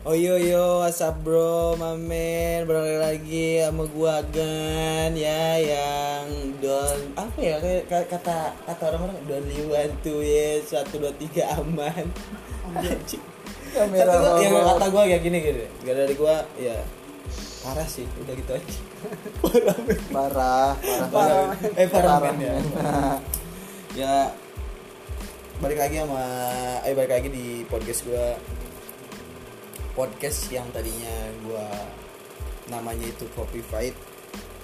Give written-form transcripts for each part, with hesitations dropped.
Oh yo, what's up bro, mamen, balik lagi sama gua Agan ya, yang don apa ya kata orang-orang don liwan tuh ya, 1 2 3 aman. Satu yang kata gua kayak gini, gak dari gua ya parah sih, udah gitu aja. Parah men ya. Ya balik lagi di podcast gua. Podcast yang tadinya gue namanya itu Coffee Fight,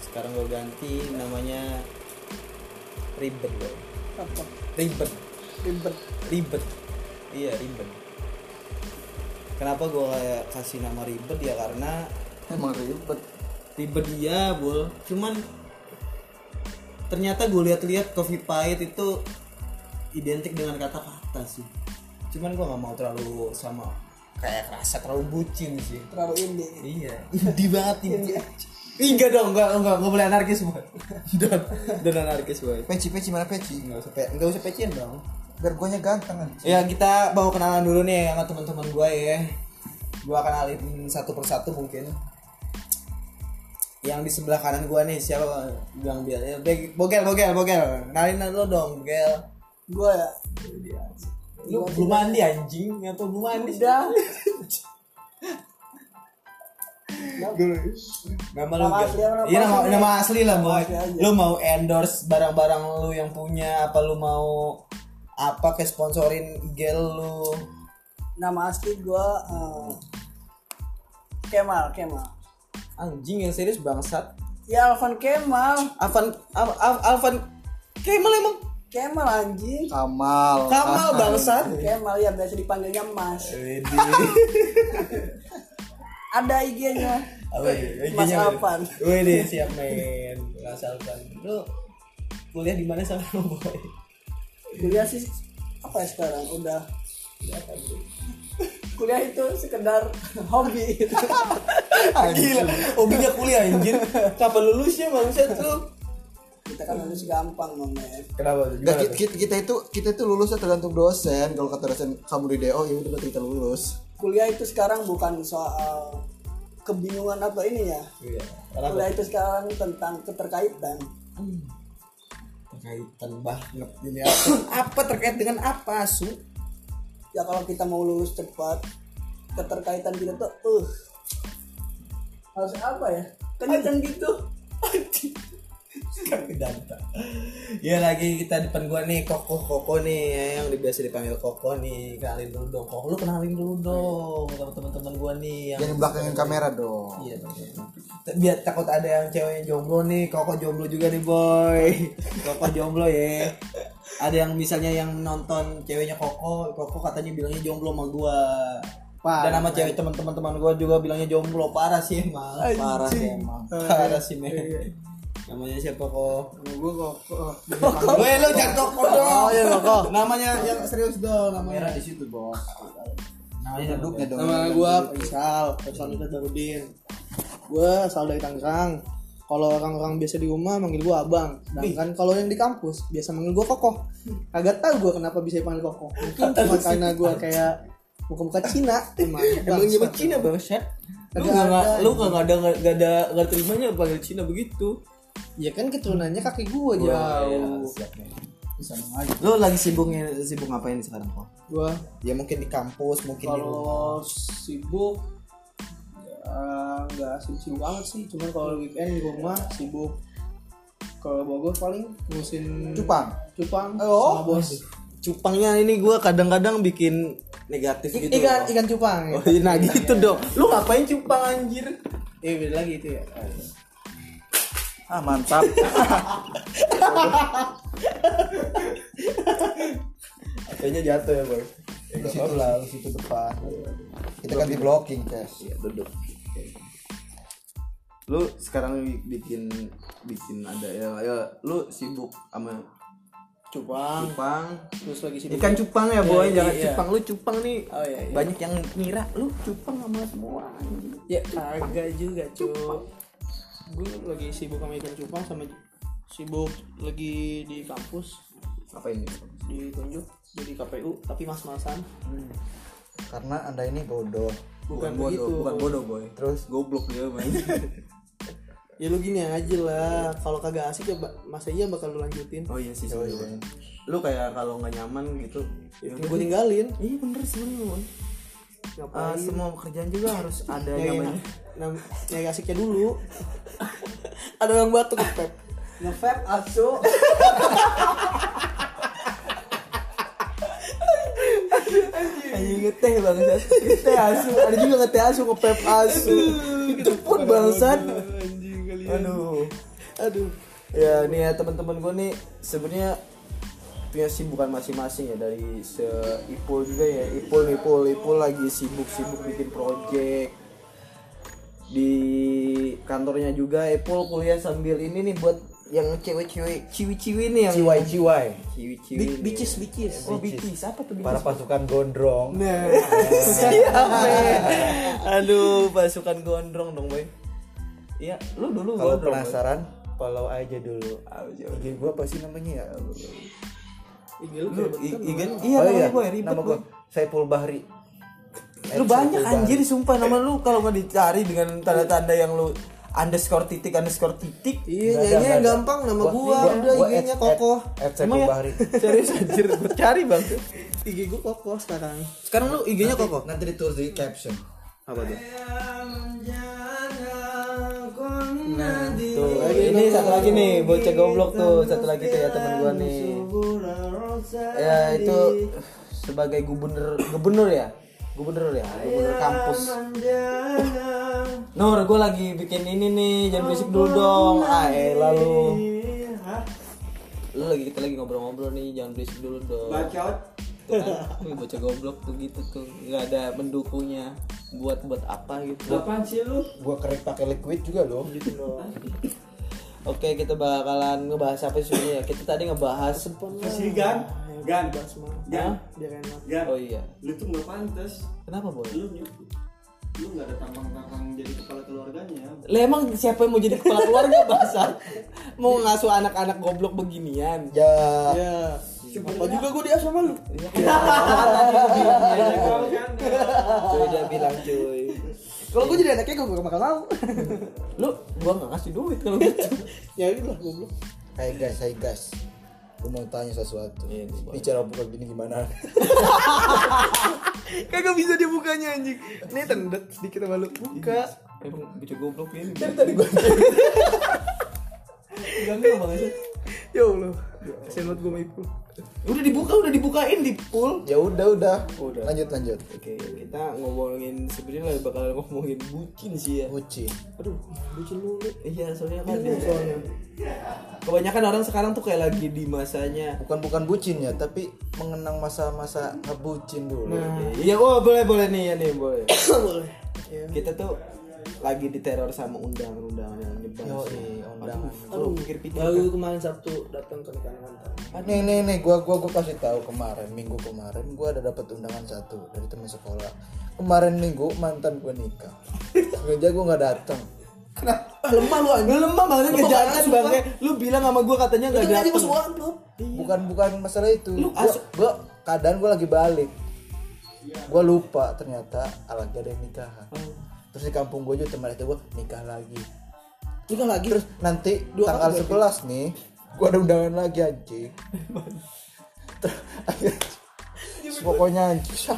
sekarang gue ganti namanya Ribet. Iya, Ribet. Kenapa gue kasih nama Ribet ya, karena emang ribet dia bol. Cuman ternyata gue lihat Coffee Fight itu identik dengan kata-kata sih. Cuman gue nggak mau terlalu sama, kayak kerasa terlalu bucin sih, terlalu indie. Iya, indie banget ini. Enggak dong, enggak boleh anarkis buat. Don anarkis buat. Peci mana peci? Enggak usah peciin dong. Biar guanya ganteng aja. Ya kita bawa kenalan dulu nih sama teman-teman gua ya. Gua kenalin satu persatu mungkin. Yang di sebelah kanan gua nih siapa? Bilang dia. Bogel. Kenalin lo dong, Bogel. Gua ya. Lu belum mandi anjing, atau belum mandi dah. Nama asli lah, mau lu mau endorse barang-barang lu yang punya, apa lu mau apa ke sponsorin IG lu. Nama asli gua Kemal. Anjing yang serius bangsat. Ya Alvan Kemal. Alvan Kemal emang Kemal anjing. Kamal bangsat. Kemal ya, biasa dipanggilnya Mas. Ada IG-nya. Mas Alvan. Wih, siap men. Mas Alvan. Lu kuliah di mana sama lu, Boy? Kuliah sih apa ya sekarang? Udah apa gitu. Kuliah itu sekedar hobi. Gila, hobinya kuliah anjir. Kapan lulusnya bangsat lu? Kita kan lulus gampang, Mamet. Kenapa? Nah, kita itu lulusnya tergantung dosen. Kalau kata dosen kamu di DO, ya udah kita lulus. Kuliah itu sekarang bukan soal kebingungan apa ini ya. Iya. Kuliah itu sekarang tentang keterkaitan. Terkaitan banget ini apa? Apa terkait dengan apa, Su? Ya kalau kita mau lulus cepat, keterkaitan kita tuh harus apa ya? Kenceng gitu. Kami danta. Ya lagi kita depan gua nih Koko nih, yang biasa dipanggil Koko nih. Kenalin dulu dong Koko, lu kenalin dulu dong sama teman-teman gua nih yang jangan belakangin kamera dong. Iya. Biar takut ada yang ceweknya jomblo nih. Koko jomblo juga nih, Boy. Koko jomblo ya. Ada yang misalnya yang nonton ceweknya Koko katanya bilangnya jomblo sama gua. Parah, dan nama cewek teman-teman gua juga bilangnya jomblo. Parah sih emang. Namanya siapa kok? Gue Koko. Gue lo jangan Koko dong. Ya Koko. Namanya yang serius dong, namanya. Merah di situ, Bos. Namanya duduknya dong. Nama gue Faisal itu Darudin. Gue asal dari Tangerang. Kalau orang-orang biasa di rumah manggil gue Abang. Sedangkan kalau yang di kampus biasa manggil gue Koko. Kagak tahu gue kenapa bisa dipanggil Koko. Mungkin karena gue kayak muka-muka Cina emang nyebut Cina banget. Lu enggak terimanya panggil Cina begitu. Ya kan keturunannya kaki gue jauh. Bisa aja. Lo lagi sibuk ngapain sekarang kok? Gue ya mungkin di kampus, mungkin di rumah. Kalau sibuk ya nggak sibuk banget sih. Cuman kalau weekend di rumah sibuk. Kalau Bogor paling ngurusin cupang. Oh, bos. Cupangnya ini gue kadang-kadang bikin negatif gitu. Ikan cupang. Oh, ya. Nah gitu dong. Lu ngapain cupang anjir? Beda lagi itu ya. Ah mantap. Kayaknya jatuh ya Boy. Di situ lah, di situ depan. Kita kan di blocking, guys. Iya, duduk. Lu sekarang bikin ada ya. Lu sibuk sama cupang. Terus lagi sibuk. Ikan cupang ya Boy, jangan cupang lu cupang nih. Oh, iya. Banyak yang ngira lu cupang sama semua. Ya, harga juga cupang. Gue lagi sibuk sama ikan cupang, sama sibuk lagi di kampus. Apa ini? Ditunjuk jadi KPU tapi mas-masan. Karena Anda ini bodoh. bukan bodoh boy, terus goblok dia main. Ya lu gini aja lah, kalau kagak asik ya masa iya bakal lu lanjutin. Oh iya sih, oh, iya. Lu kayak kalau nggak nyaman gitu ya gue tinggalin. Iya bener sih lu, semua pekerjaan juga harus ada namanya nyari asiknya dulu. Ada yang batuk ngepep ngepep asu. Ngeteh bangsat, ngeteh asu, ada juga ngeteh asu, ngepep asu, itu pun bangsat. Aduh. Ya nih ya teman-teman gue nih sebenarnya punya sibukan masing-masing ya, dari Ipul juga ya, Ipul lagi sibuk bikin project di kantornya juga. Ipul kuliah sambil ini nih buat yang cewek-cewek ciwi-ciwi nih, yang ciwi-ciwi bicis. Oh bicis apa tuh bicis? Para pasukan gondrong. Nah. Siapa? Aduh, pasukan gondrong dong boy. Iya, lu dulu kalau penasaran boy. Follow aja dulu. IG gua apa sih namanya ya? Nama gua Saiful Bahri. Lu banyak anjir sumpah nama lu kalau enggak dicari dengan tanda-tanda yang lu _titik. Iya, gampang nama gua IG-nya kokoh. Emang ya? Serius anjir, gua cari bang. IG gua kokoh sekarang. Sekarang lu IG-nya kokoh. Nanti ditulis di caption. Apa tuh? Nah, tuh. Ini satu lagi nih, bocah goblok tuh. Satu lagi tuh ya teman gua nih. Ya itu sebagai gubernur kampus. Nur, gue lagi bikin ini nih, jangan berisik dulu dong. Lalu kita lagi ngobrol-ngobrol nih, jangan berisik dulu dong. Bacot tuh kan, bocah goblok tuh gitu tuh, gak ada mendukungnya. Buat apa gitu. Apaan sih lu? Gue kerek pakai liquid juga loh gitu loh. Oke, kita bakalan ngebahas apa sih ya? Kita tadi ngebahas Gan. Oh iya. Lu tuh enggak pantas. Kenapa, Boy? Lu enggak ada tampang-tampang jadi kepala keluarganya. Lah emang siapa yang mau jadi kepala keluarga bangsat? Mau ngasuh anak-anak goblok beginian. Ya. Siapa juga gua diasuh sama lu. Cuy, dia bilang cuy. Kalau gue jadi anaknya gue gak bakal tahu. Lu, gue gak ngasih duit kalau gitu. Ya itulah goblok. Hai guys, gue mau tanya sesuatu. Ini cara buka gini gimana? Kagak bisa dibukanya anjing. Nih tendet sedikit sama lu. Buka. Emang bisa goblok ini. Tadi gue gak banget. Ya Allah, senot gue maipul. Udah dibukain di pool. Ya udah. Lanjut. Oke, kita ngomongin sebenarnya bakal ngomongin bucin sih ya. Bucin. Aduh, bucin lu. Iya, soalnya kan soalnya. Kebanyakan orang sekarang tuh kayak lagi di masanya bukan bucin ya, tapi mengenang masa-masa ngebucin dulu. Iya, nah. Oh, boleh nih ya nih, boleh. Boleh. Yeah. Kita tuh lagi diteror sama undangan-undangan yang nyebar. Undangan. Aduh, pikir-pikir. Lalu kemarin Sabtu datang ke nikahan mantan. Nih, gua kasih tahu kemarin, minggu kemarin gua ada dapat undangan satu dari teman sekolah. Kemarin minggu mantan gua nikah. Sengaja gua enggak datang. Kenapa? Lemah banget kerjaan banget. Lu bilang sama gua katanya enggak datang. Bukan masalah itu. Gua keadaan gua lagi balik. Gua lupa ternyata lagi ada nikahan. Terus di kampung gue juga teman itu gue nikah lagi terus nanti dua tanggal 11 nih gue ada undangan lagi anjing. Pokoknya anjing.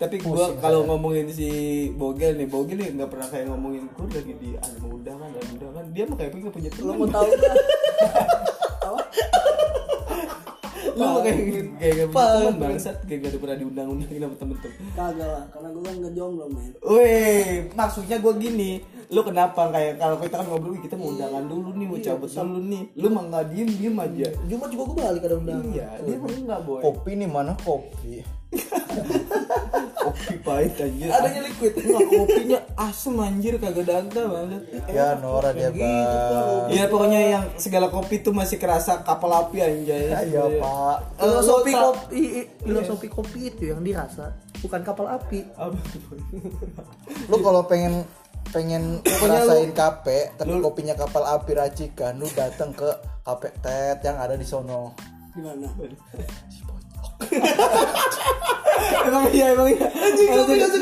Tapi gue kalau ngomongin si Bogel nih nggak pernah kayak ngomongin gue lagi di undangan dia mah kayak nggak punya teman. Lo mau tahu nggak? Lu kayak teman bangsat kayak gak pernah diundang-undangin sama temen-temen. Kagak lah, karena gue kan jomblo men. Weh, maksudnya gue gini, lu kenapa kayak kalau kita kan ngobrol kita mau undangan dulu nih, mau cabut dulu nih. Lu mah enggak diem aja. Jumat juga gue balik ada undangan. Iya, dia mah enggak boy. Kopi nih mana kopi? Kopi pahit anjir. Adanya liquid. Enggak, kopinya asem anjir kagak danta banget. Ya Nora dia bang. Iya pokoknya yang segala kopi tuh masih kerasa kapal api anjay. Iya Pak. Filosofi kopi itu yang dirasa, bukan kapal api. Lu kalau pengen rasain kape tapi kopinya kapal api racikan, lu datang ke kape tet yang ada di sono. Gimana? Si bocok. Emang iya.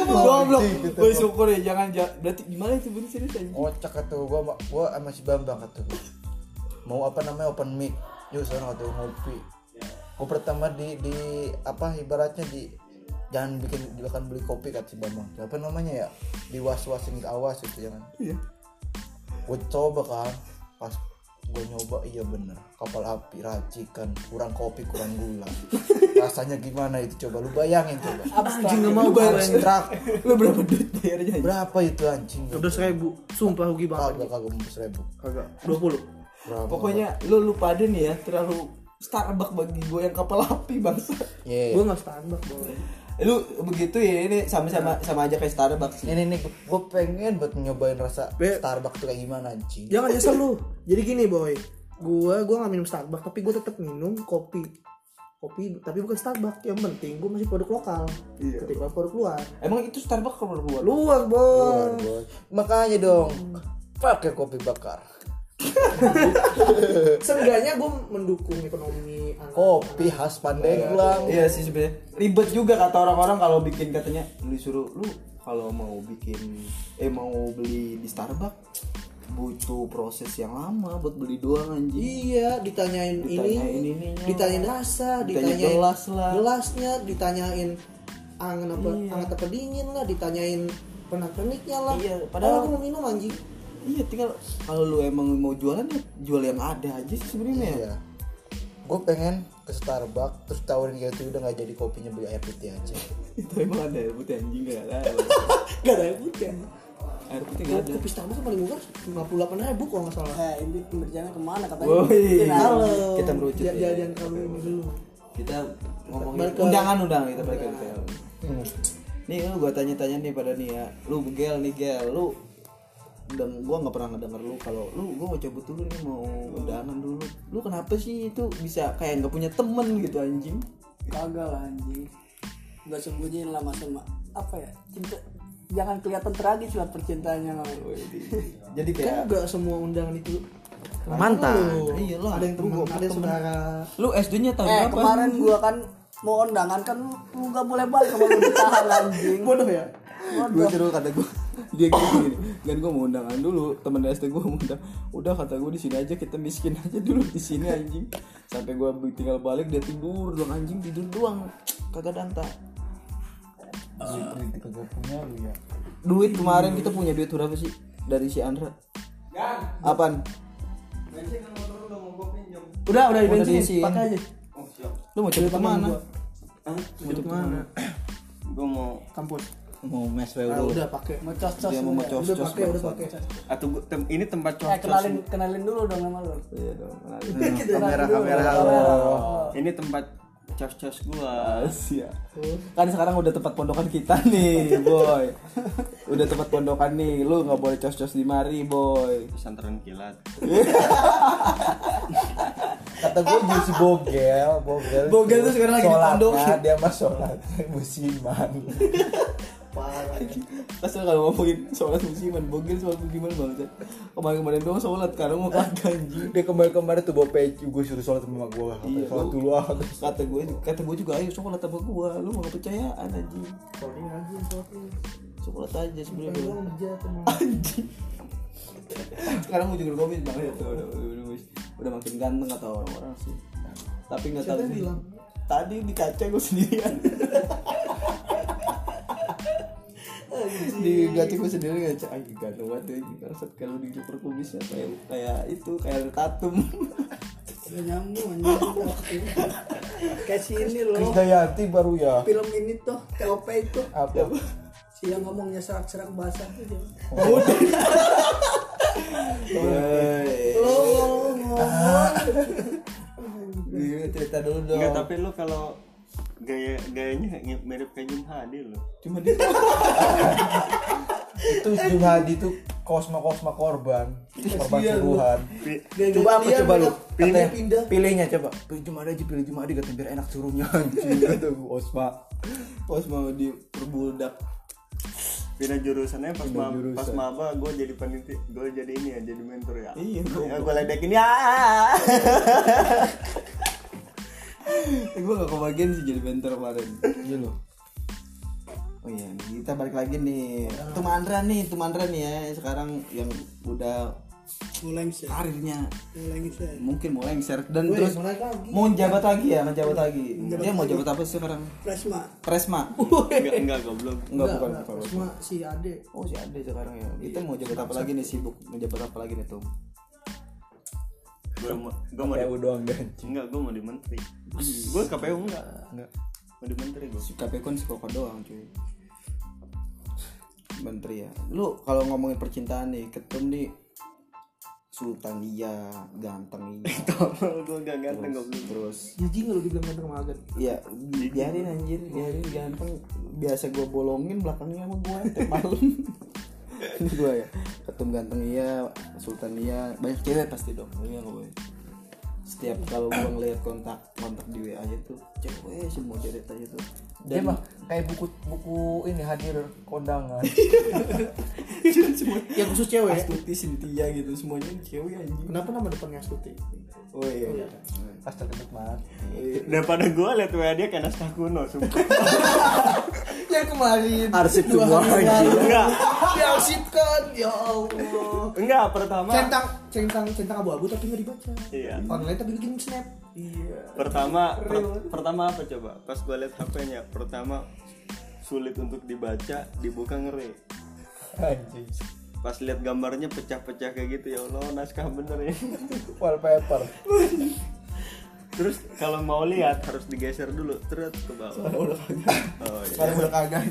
Goblok. Gue syukur ya, jangan berarti gimana itu bunyi cerita ini? Kocak itu gua sama si Bambang itu. Mau apa namanya open mic. Yuk sana waktu ngopi. Gua pertama di apa ibaratnya di jangan bikin bahkan beli kopi kat si Bambang. Apa namanya ya? Diwas-wasin awas itu jangan. Iya. Gua coba kan pas gue nyoba iya bener kapal api racikan kurang kopi kurang gula rasanya gimana itu coba lu bayangin coba anjing nggak mau abstrak lu berapa duit bayarnya berapa itu anjing 12.000 sumpah rugi banget kagak 12.000 kagak 20 pokoknya lu pada nih ya terlalu Starbucks bagi gue yang kapal api bangsa yeah. Gue nggak Starbucks boleh lu begitu ya ini sama aja kayak Starbucks sih. Ini gue pengen buat nyobain rasa Starbucks tuh kayak gimana anjing. Jangan nyesel lu. Jadi gini boy, gue nggak minum Starbucks tapi gue tetap minum kopi tapi bukan Starbucks. Yang penting gue masih produk lokal. Iya. Ketika produk luar. Emang itu Starbucks kalau luar boy. Makanya dong pakai kopi bakar. Seenggaknya gue mendukung ekonomi kopi khas Pandeglang. Iya sih sebenarnya ribet juga kata orang-orang kalau bikin katanya lu kalau mau bikin mau beli di Starbucks butuh proses yang lama buat beli doang anjing. Iya ditanyain ditanyain rasa, ditanyain gelasnya, ditanyain anget apa dingin lah, ditanyain pernah perniknya lah. Iya, padahal gue minum anjing. Iya tinggal kalau lu emang mau jualan ya jual yang ada aja sih sebenarnya. Iya. Gue pengen ke Starbucks terus tawarin kayak itu udah nggak jadi kopinya beli air putih aja. Itu emang ada air putih anjing nggak ada. Gak ada air putih. Air putih nggak ada. Kopi Starbucks paling murah 58.000 kalau nggak salah. Ini pembicaraan kemana katanya? Halo. Kita merucut. Jangan kalau ini dulu. Kita ngomongin undangan kita balik ke hotel. Nih lu gue tanya-tanya nih pada nih ya. Lu gel lu. Dan gue nggak pernah ngedenger lu kalau gue mau cabut dulu nih mau undangan dulu lu kenapa sih itu bisa kayak nggak punya temen gitu anjing? Kagak lah anjing, nggak sembunyiin lah sama apa ya cinta, jangan kelihatan tragis lah percintaannya lah. Jadi kayak kan nggak semua undangan itu mantan. Iya lo ada yang temen lu SD-nya tahun berapa? Kemarin gue kan mau undangan kan lu nggak boleh balik kalau lu ditahan anjing. Bodoh ya. Gue seru kata gue dia gini kan gue mau undangan dulu temen SD gue mau undang udah kata gue di sini aja kita miskin aja dulu di sini anjing sampai gue tinggal balik dia tidur doang anjing tidur doang kagak danta duit kagak punya lu ya duit kemarin kita punya duit berapa sih dari si Andra ya apaan bensin sama motor udah mau gue pinjam udah bensin pakai aja oh siap lu mau coba kemana gue mau kampus mau mes dulu. Udah pakai. Mau cos-cos. Dia mau cos-cos. Udah pakai. Atau ini tempat cos-cos. Kenalin dulu dong sama lu. Iya dong. Kamera halo. Ini tempat cos-cos gua. Sia. Kan sekarang udah tempat pondokan kita nih, boy. Udah tempat pondokan nih. Lu enggak boleh cos-cos di mari, boy. Pesantren kilat. Kata gue jadi bogel. Bogel tuh sekarang lagi di pondokan. Dia mas sholat musiman. Parah. Pasal kalau ngomongin sholat musiman, bogel sholat musiman banget. Kemarin doang sholat, sekarang mau kagak anjing. Dia kemarin tuh bawa peci, gue suruh sholat sama gue. Iya, sholat dulu ah. Kata gue juga ayo sholat sama gue. Lu mau kepercayaan anjing. Sholat aja sebenarnya. Anjing. Sekarang gue juga ngomongin banget tuh. Udah makin ganteng kata orang-orang sih. Tapi enggak tahu sih. Tadi di kaca gue sendirian. Di gaci gue sendiri ngaca anjing ganteng banget ya ngerasa kalau dicukur kumisnya kayak tatum udah nyambung anjing kayak sini loh Krisdayanti baru ya film ini tuh TOP itu apa si yang ngomongnya serak-serak basah tuh dia udah ngomong cerita dulu dong enggak tapi lu kalau gayanya mirip kayak Jumhadi loh. Cuma dia itu Jumhadi tuh kosma korban suruhan. Coba lu pilihnya coba. Pilih Jumhadi kata biar enak suruhnya anjing kata gua Osma diperbudak. Pindah jurusannya pas maba gue jadi panitia, gue jadi ini ya, jadi mentor ya. Iya, gue ledekin ya. Gue gak kebagian sih jadi mentor kemarin. Iya loh. Oh iya, kita balik lagi nih. Tumandra nih ya sekarang yang udah mulai share karirnya, mulai share dan terus mau jabat lagi ya, Dia mau jabat apa sih sekarang? Presma. Enggak, bukan. Presma si Ade. Oh, si Ade sekarang ya. Kita mau jabat apa lagi nih, sibuk mau jabat apa lagi nih, Tom? Gua mau KPU doang deh. Enggak, gua mau di menteri. Gua KPU enggak. Mau di menteri gua. Si KPU kan sekokok doang, cuy. Menteri ya. Lu kalau ngomongin percintaan nih, ketum nih Sultan iya, ganteng iya. Tolong gue gak ganteng goblok. Terus jijik lu dibilang ganteng sama Agan. Iya, biarin anjir, biarin ganteng. Biasa gue bolongin belakangnya sama gue tiap malam. Ini gue ya. Ketum ganteng iya, Sultan iya, banyak cewek pasti dong. Iya enggak boleh. Setiap kalau gue ngeliat kontak di WA aja tuh cewek semua ceritanya tuh. Dia mah kayak buku ini hadir kondangan. Ya khusus cewek. Astuti, Cynthia gitu semuanya cewek anjing. Kenapa nama depannya Astuti? Oh iya. Astuti banget. Daripada gue liat WA dia kayak naskah kuno sumpah. Ya kemarin arsip semua lagi. Enggak. Diarsipkan ya Allah. Enggak, pertama centang abu-abu tapi enggak dibaca. Iya. Online tapi bikin snap. Iya. Pertama apa coba? Pas gue liat HP-nya, pertama sulit untuk dibaca, dibuka ngeri. Anjing. Pas liat gambarnya pecah-pecah kayak gitu, ya Allah, naskah bener ya. Wallpaper. Terus kalau mau lihat harus digeser dulu, terus ke bawah. Udah kagak.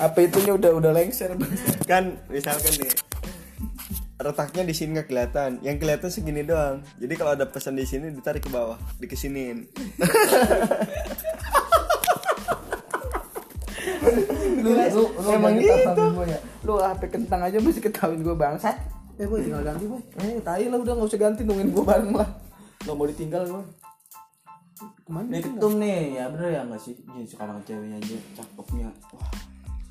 HP itunya udah lengser kan, misalkan nih. Retaknya di sini nggak kelihatan, yang kelihatan segini doang. Jadi kalau ada pesan di sini ditarik ke bawah, dikesinin. lu emang gitu. Lu HP kentang aja masih ketahuin gue bangsat. Boy tinggal ganti boy. Tai lah udah nggak usah ganti, nungguin gue bareng lah. Nggak mau ditinggal gue. Kemana? Ketum nih, ya bener ya nggak sih? Jadi sekarang ceweknya aja cakepnya, wah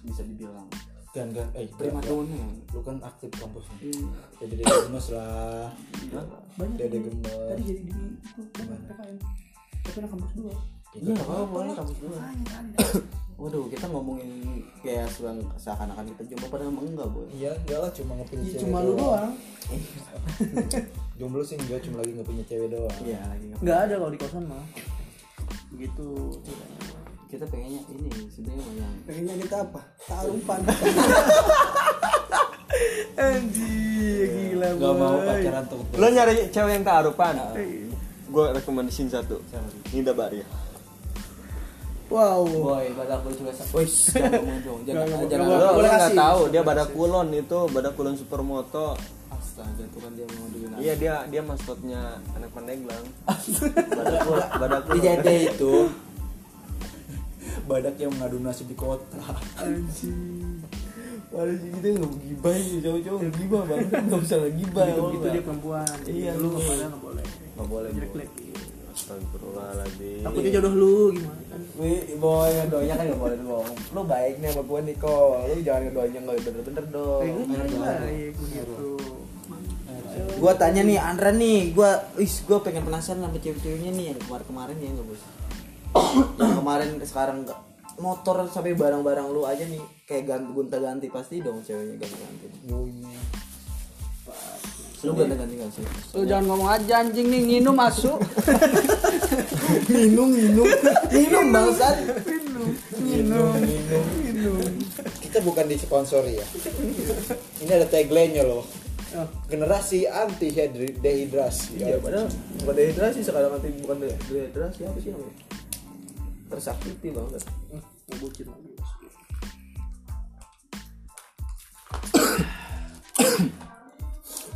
bisa dibilang. Prima tahunnya, lu kan aktif kampusnya. Ya jadi gemes lah. Banyak. Dede gemes. Tadi jadi di PKN. Tapi nak kampus dua. Iya, boleh kampus dua. Waduh, kita ngomongin kayak seakan-akan kita jomblo padahal enggak, Boy. Iya, enggak lah, cuma ngepingin cewek. Cuma lu doang. Jomblo sih enggak, cuma lagi ngepingin cewek doang. Iya, lagi ngepingin. Enggak ada kalau di kosan mah. Begitu. Kita pengennya ini sebenarnya yang pengennya kita apa? Taruhan. Anjir, gila banget. Enggak mau pacaran tuh. Lo nyari cewek yang taruhan. Gue rekomendasiin satu. Nida Baria. Wow. Boy, badak gue juga sakit. Wis, jangan. Lo enggak tahu dia badak kulon itu, badak kulon supermoto. Astaga, itu kan dia mau digunakan. Iya, dia maskotnya anak Pandeglang. Badak kulon. DJT itu. Badak yang mengadu nasib di kota. Anjing. Waduh, kita enggak gibah sih, cowok-cowok gibah banget. Enggak usah gibah. Gitu dia perempuan. Iya, lu kepada enggak boleh. Enggak boleh. Jelek-jelek. Astagfirullahaladzim. Aku dia jodoh lu gimana? Wih, boy, doanya kan enggak boleh bohong. Lu baik nih sama gua Niko. Lu jangan doanya enggak bener-bener dong. Baik begitu. Gua tanya nih Andra nih, gua pengen penasaran sama cewek-ceweknya nih yang kemarin ya enggak bos. Yang kemarin sekarang motor sampai barang-barang lu aja nih kayak gonta-ganti pasti dong ceweknya ganti-ganti. Lu ganti-ganti enggak sih? Lu jangan ngomong aja anjing nih minum masuk. Minum bangsat. Minum. Kita bukan disponsori ya. Ini ada tagline-nya loh. Generasi anti dehidrasi. Iya, padahal bukan dehidrasi sekarang, anti bukan dehidrasi apa sih namanya? Tersakiti banget. Bocil.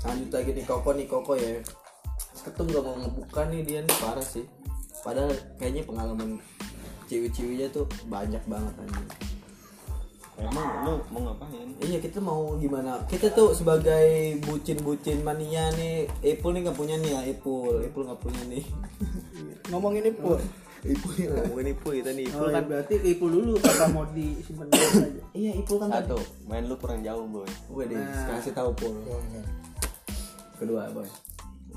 Lanjut lagi nih Koko ya. Ketum gak mau ngebuka nih dia nih, parah sih. Padahal kayaknya pengalaman ciwi-ciwinya tuh banyak banget anjing. Emang lu mau ngapain? Iya, kita mau gimana? Kita tuh sebagai bucin-bucin mania nih, Ipul nih enggak punya nih ya, Ipul enggak punya nih. Ngomongin Ipul kita nih. Ipul kan berarti Ipul dulu kata mau disimpan aja. Iya, Ipul kan satu. Main lu kurang jauh, Boy. Gue dikasih tahu Pul. Kedua, Boy.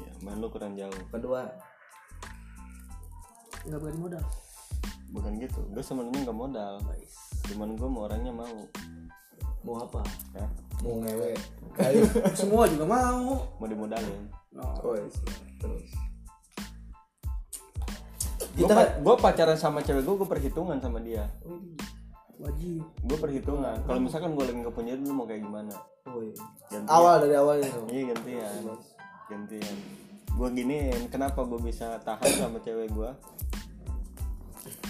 Ya, main lu kurang jauh. Kedua. Enggak berani modal. Bukan gitu. Gue sebenarnya enggak modal. Nice. cuman gue mau orangnya mau apa ya? Mau ngewe kayak semua juga mau dimodalin terus gue pacaran sama cewek gue perhitungan sama dia. Wajib gue perhitungan kalau misalkan gue lagi nggak punya dulu mau kayak gimana. Oh, iya. Dari awalnya iya gantian gue giniin. Kenapa gue bisa tahan sama cewek gue?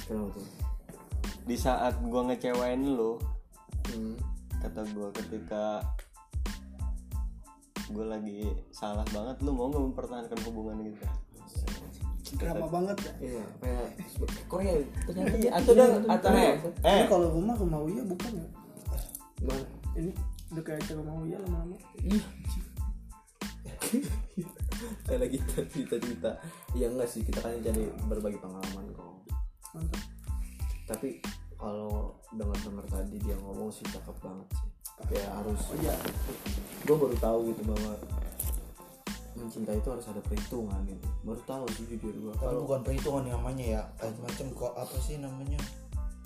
Kenapa tuh? Di saat gue ngecewain lo, kata gue ketika gue lagi salah banget, lo mau nggak mempertahankan hubungan kita? Drama banget ya? Iya, kayak Korea ternyata iya, atau kalau rumah Uya bukan ya? Bukan. Ini udah kayak rumah Uya lama-lama. Saya lagi cerita-cerita. Ya enggak sih, kita kan jadi berbagi pengalaman kok. Mantap. Tapi kalau dengar tadi dia ngomong sih cakep banget sih. Kayak harus. Oh iya. Gue baru tahu gitu bahwa mencinta itu harus ada perhitungan gitu. Baru tahu sih jujur gue. Tapi kalau bukan perhitungan namanya ya, macam kok apa sih namanya?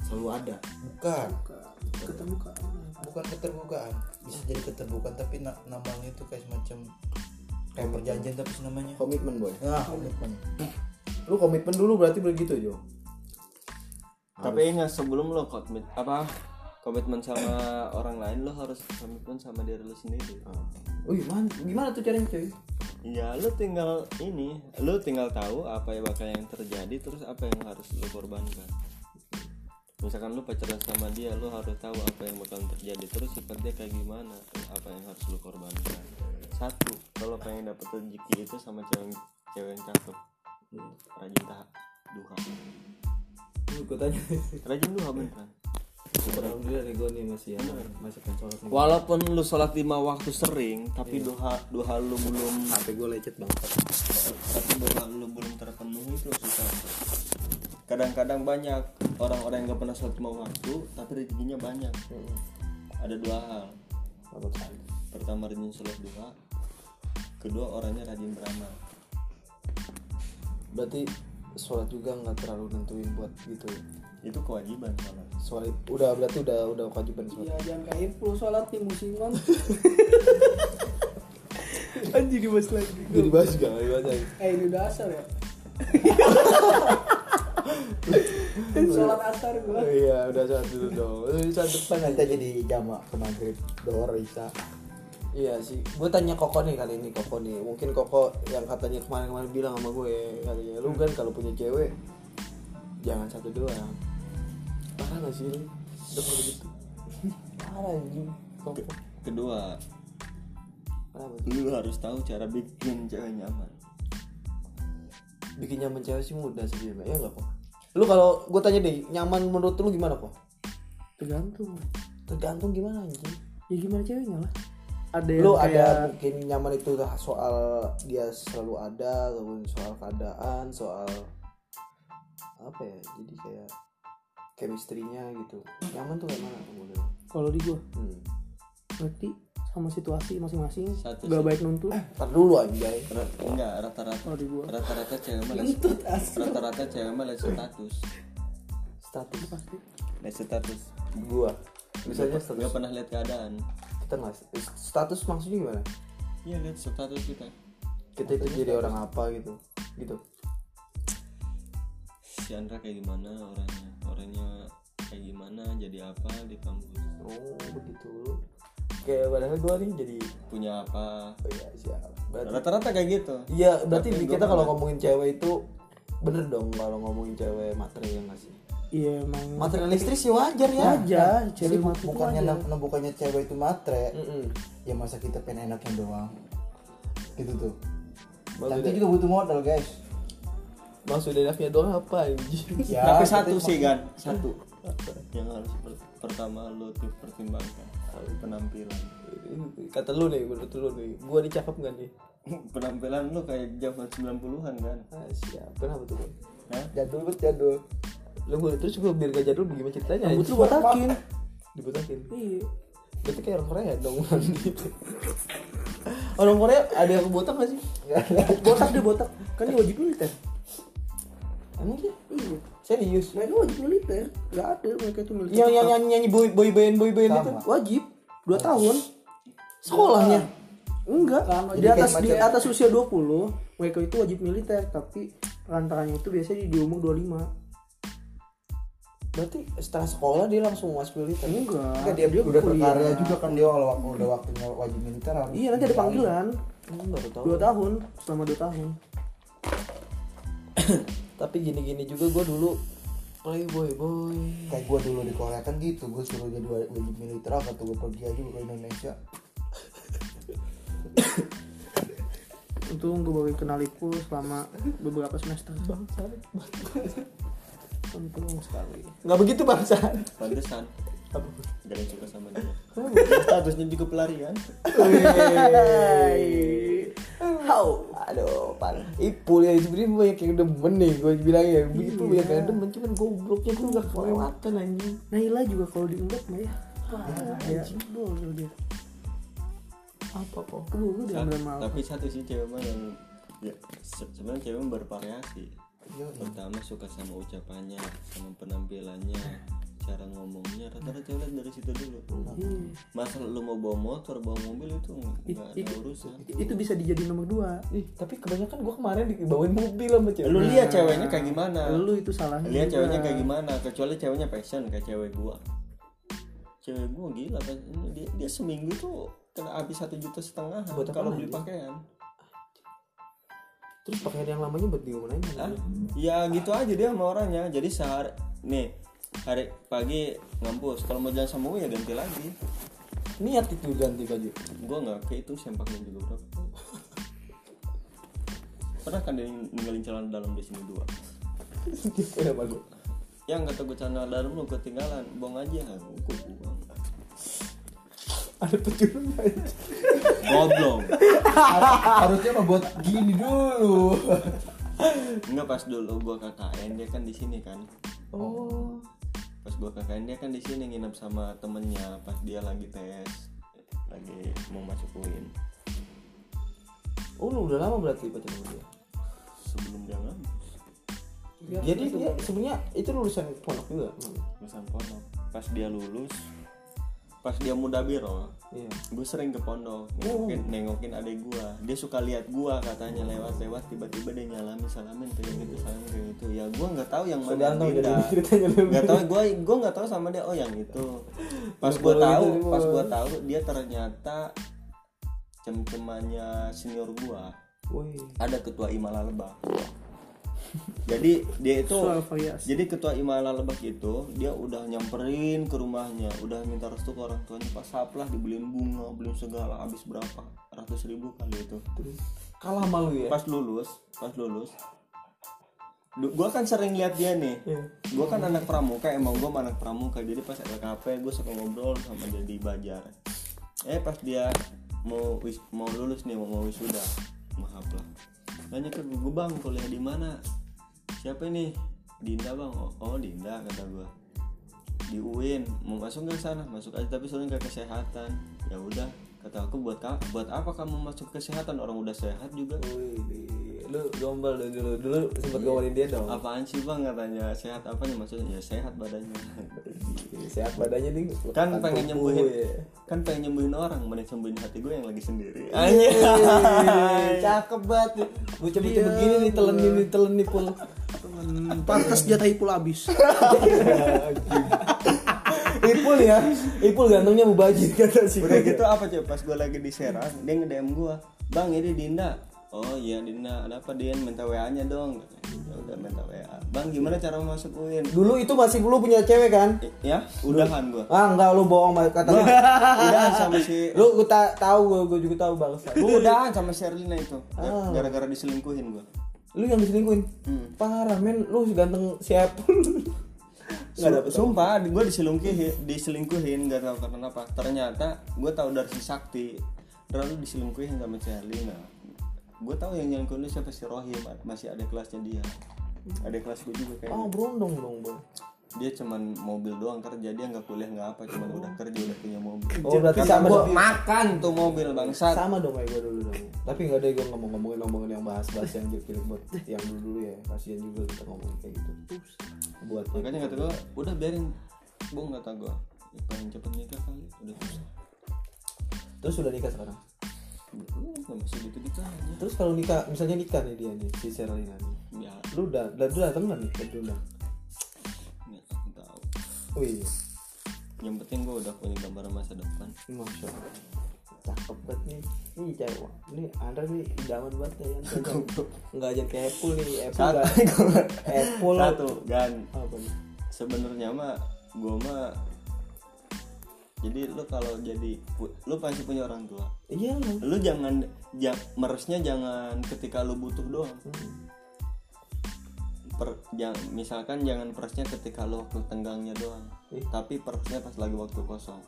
Selalu ada. Bukan. Keterbukaan. Bukan keterbukaan. Bisa jadi keterbukaan tapi namanya itu kayak semacam kayak perjanjian tapi namanya komitmen boy. Nah, komitmen. Lu komitmen dulu berarti begitu, Jo. Tapi ingat sebelum lo komitmen sama orang lain, lo harus komitmen sama diri lo sendiri. Gimana tuh caranya cuy? Ya lo tinggal tahu apa yang bakal yang terjadi, terus apa yang harus lo korbankan. Misalkan lo pacaran sama dia, lo harus tahu apa yang bakal terjadi, terus sifat dia kayak gimana, apa yang harus lo korbankan. Satu, kalau pengen dapet rezeki itu sama cewek yang cakep, rajin duha. Gue tanya, rajin duha beneran? Alhamdulillah nih gue nih masih kan sholat nih. Walaupun lu sholat 5 waktu sering, tapi doa lu belum. HP gue lecet banget. Tapi doa lu belum terpenuhi itu susah. Kadang-kadang banyak orang-orang yang nggak pernah sholat 5 waktu, tapi rezekinya banyak. Ada 2 hal. Pertama rajin sholat duha. Kedua orangnya rajin beramal. Berarti sholat juga nggak terlalu nentuin buat gitu. Itu kewajiban malah. Sholat udah berarti udah kewajiban sholat. Iya, jangan kayak full sholat di musiman. Anjir dibahas lagi. Dibahas enggak? Ini udah asar ya. Sholat asar gua. Oh, iya, udah sholat dulu dong. Sholat depan nanti jadi jamak ke maghrib, dohor, isya. Iya sih, gue tanya Koko nih kali ini mungkin Koko yang katanya kemarin bilang sama gue katanya, lu kan kalau punya cewek jangan satu doang. Parah gak sih lu? Udah mau begitu. Parah anjing. Kedua, lu harus tahu cara bikin cewek nyaman. Bikin nyaman cewek sih mudah sih ya nggak kok. Lu kalau gue tanya deh, nyaman menurut lu gimana kok? Tergantung gimana anjing? Ya gimana ceweknya lah. Lu ada mungkin nyaman itu soal dia selalu ada, ataupun soal keadaan, soal apa ya, jadi kayak chemistry-nya gitu. Nyaman tuh kayak mana model? Kalau di gua berarti sama situasi masing-masing. Gak baik nuntut. Ntar dulu anjay. Enggak, rata-rata cewek mah nuntut. Rata-rata cewek mah lihat status. Status pasti. Lihat status. Gua misalnya gak pernah lihat keadaan. Status maksudnya gimana? Iya, lihat status kita itu jadi orang apa gitu. Si Andra kayak gimana orangnya kayak gimana, jadi apa di kampus. Oh begitu, kayak padahal gua nih jadi punya apa. Oh, iya siapa berarti, rata-rata kayak gitu. Iya berarti kita kalau ngomongin cewek itu bener dong kalau ngomongin cewek materi yang masih. Iya emang. Materialistis sih wajar ya. Wajar. Cewek bukannya cewek itu matre. Ya masa kita pengen enaknya doang. Gitu tuh. Tapi juga butuh modal guys. Maksud enaknya doang apa anjir? Ya, tapi satu sih kan. Satu. Yang harus pertama lo pertimbangkan penampilan. Kata lu nih, menurut lu nih, gua dicakep enggak nih? Penampilan lu kayak zaman 90-an kan. Asyik. Kenapa tuh? Hah? Jadul. Lu terus gue biar gak jadul bagaimana ceritanya? Rambut lu dibotakin? Iya. Berarti kayak orang Korea dong gitu. Orang Korea ada yang botak gak sih? Botak dia kan ini wajib militer. Emang dia? Iya. Serius? Mereka wajib militer. Gak ada mereka itu militer. Yang nyanyi boy band itu wajib 2 tahun sekolahnya. Enggak, di atas usia 20 mereka itu wajib militer, tapi rantarannya itu biasanya di umur 25. Berarti setelah sekolah dia langsung masuk militer? Enggak, dia udah berkarya juga kan dia kalau udah waktunya wajib militer. Iya, nanti ada panggilan. Baru tahu. 2 tahun, selama 2 tahun. Tapi gini-gini juga gue dulu playboy. Kayak gue dulu di Korea kan gitu, gue suruh jadi wajib militer apa tuh gue pergi aja ke Indonesia. Untung gue baru kenal Iqbal selama beberapa semester. Untung sekali. Gak begitu barusan. Pantesan. Apa? Gak ada suka sama dia. Statusnya juga pelari kan. How? Aduh, parah. Ipul ya sebenarnya banyak yang demen nih. Gue bilang ya begitu banyak yang demen, cuman gobloknya tuh gak kelewatan anjing. Naila juga kalau diunggah mah ya. Ya dulu dia. Apa kok? Tapi satu sih cewek mah yang ya sebenarnya cewek bervariasi. Pertama suka sama ucapannya, sama penampilannya, cara ngomongnya. Rata-rata cewek dari situ dulu. Masalah lu mau bawa motor, bawa mobil itu nggak ada urusan. Itu bisa dijadiin nomor 2. Tapi kebanyakan gua kemarin dibawain mobil sama cewek. Lu lihat ceweknya kayak gimana? Lu itu salahnya. Lihat ceweknya kayak gimana? Kecuali ceweknya passion kayak cewek gua. Cewek gua gila kan. Dia seminggu tuh kena habis 1,5 juta kalau beli pakaian. Terus pakaian yang lamanya buat diomongin aja. Ya gitu aja dia sama orangnya. Jadi sehari nih hari pagi ngampus, kalau mau jalan sama gue ya ganti lagi. Niat itu ganti baju. Gue nggak kehitung sempaknya juga berapa. Pernah kan dia ninggalin celana dalam di sini 2. Udah bagus. Yang kata gue celana dalam lu ketinggalan, buang aja. Gue buang. Ada pencurinya. Goblok. Harusnya mah buat gini dulu. Enggak, pas dulu gua KKN dia kan di sini kan. Oh. Pas gua KKN dia kan di sini nginep sama temennya pas dia lagi tes, lagi mau masuk UIN. Oh, lu udah lama berarti pacaran dia? Sebelum dia ngampus. Jadi dia sebenarnya itu lulusan Pondok juga. Lulusan Pondok. Pas dia lulus pas dia muda biro, yeah. Gue sering ke pondok nengokin adek gue. Dia suka lihat gue katanya lewat-lewat, tiba-tiba dia nyalamin salamin kayak gitu, salamin kayak gitu. Ya gue nggak tahu yang mana dia. Nggak tahu gue nggak tahu sama dia. Oh yang itu. Pas gue tahu dia ternyata cem-cemannya senior gue. Ada ketua Imala Lebak. Jadi dia itu jadi ketua Imala Lebak itu dia udah nyamperin ke rumahnya, udah minta restu ke orang tuanya, pas saplah dibeliin bunga, beliin segala, habis berapa ratus ribu kali itu. Kalah malu ya. Pas lulus gua kan sering lihat dia nih. Gua kan anak pramuka, emang gua anak pramuka. Jadi pas LKP gua suka ngobrol sama dia di Banjar. Pas dia mau lulus nih, mau wisuda, maaf lah. Nanya ke gue, bang kuliah di mana? Siapa ini? Dinda bang. Oh Dinda kata gue. Di UIN. Mau masuk nggak sana? Masuk aja, tapi soalnya ke kesehatan. Ya udah kata aku, buat apa kamu masuk kesehatan, orang udah sehat juga. Lu gombal dulu sempat gombalin dia dong. Apaan sih bang katanya, sehat apanya maksudnya? Ya sehat badannya. Sehat badannya nih kan pengen nyembuhin orang, mending sembuhin hati gue yang lagi sendiri. Cakep banget. Gue coba begini nih, telan nih pul. Pantas jatah Ipul habis. Ipul gantengnya mubajir kata sih. Udah gitu apa coba pas gue lagi di Serang, dia nge-DM gue, "Bang, ini Dinda." Oh iya Dinda, ada apa Din? Minta WA-nya dong. Ya udah minta WA. Bang gimana cara masuk UIN? Dulu itu masih lu punya cewek kan? Ya, udahan gua. Ah enggak, lu bohong kata lu. Udahan sama si lu gua tahu juga tahu bangsa. Lu udahan sama Sherlina itu. Gara-gara diselingkuhin gua. Lu yang diselingkuhin? Parah men, lu seganteng siapa? Sumpah, gua diselingkuhin enggak tahu kenapa. Ternyata gua tahu dari si Sakti. Lalu diselingkuhin sama Sherlina. Gue tahu yang nyelingkuhin siapa, si Rohim, masih ada kelasnya dia. Ada kelas gue juga kayaknya. Brondong dong, Bang. dia cuman mobil doang kerja, dia nggak kuliah nggak apa, cuman udah kerja udah punya mobil. Oh berarti sama dong. Makan tuh mobil bangsat. Sama dong kayak gue dulu dong. Tapi nggak ada gue ngomongin yang bahas yang jelek-jelek buat yang dulu ya. Kasian juga kita ngomongin kayak gitu. Buat makanya kata gue udah biarin bung, kata gue pengen cepet nikah kali udah susah. Terus udah nikah sekarang? Masih gitu-gitu aja. Terus kalau nikah, misalnya nikah nih dia nih si Serlina nih. Ya. Lu udah temen nih kedua. Oh iya. Yang penting gue udah punya gambaran masa depan. Masya Allah. Cakep banget nih. Ini cewek. Ini Andre nih idaman banget ya. Enggak aja kayak Apple nih. Apple. Satu gan. Apa nih? Sebenarnya mah gue mah. Jadi lu kalau jadi lu pasti punya orang tua. Iya. Lu jangan merusnya jangan ketika lu butuh doang. Misalkan jangan persnya ketika lo waktu tenggangnya doang, tapi persnya pas lagi waktu kosong.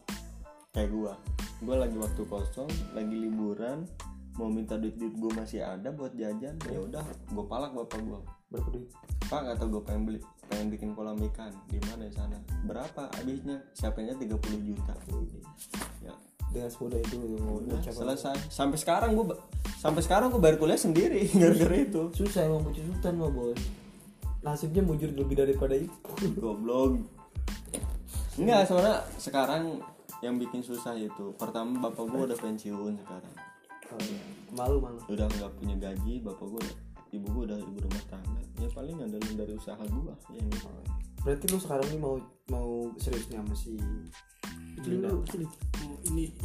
Kayak gue lagi waktu kosong, lagi liburan, mau minta duit gue masih ada buat jajan, ya udah, gue palak bapak gue. Berapa duit? Pak kata gue pengen bikin kolam ikan di mana di sana. Berapa habisnya? Siapanya 30 juta. Ya. Dengan semudah itu udah selesai. Sampai sekarang gue bayar kuliah sendiri gara-gara itu. Susah emang pucusutan lo bos. Nasibnya mujur lebih daripada itu. Goblok. Enggak, soalnya sekarang yang bikin susah itu pertama bapak gue udah pensiun sekarang. Oh iya. Malu. Udah enggak punya gaji, bapak gue, ibu gue udah ibu rumah tangga. Ya paling ngandelin dari usaha gue yang gitu. Berarti lu sekarang ini mau seriusnya masih lu serius. Oh, ini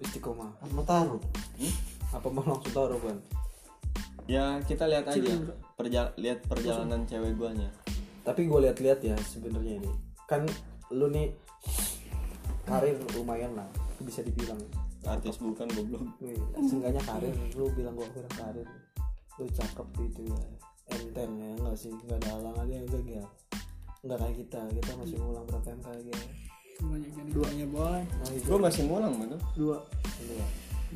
istiqomah. Apa taruh? Apa mau langsung taruh, Bang? Ya kita lihat aja lihat perjalanan cewek guanya. Tapi gue lihat-lihat ya sebenarnya ini kan lu nih karir lumayan lah bisa dibilang artis bukan goblok. Seenggaknya karir lu bilang gue kurang karir, lu cakep gitu ya enten ya nggak sih, nggak ada halangan aja itu ya. Nggak kayak kita masih ngulang berapa kali ya duanya boy. Nah, gue masih ngulang betul dua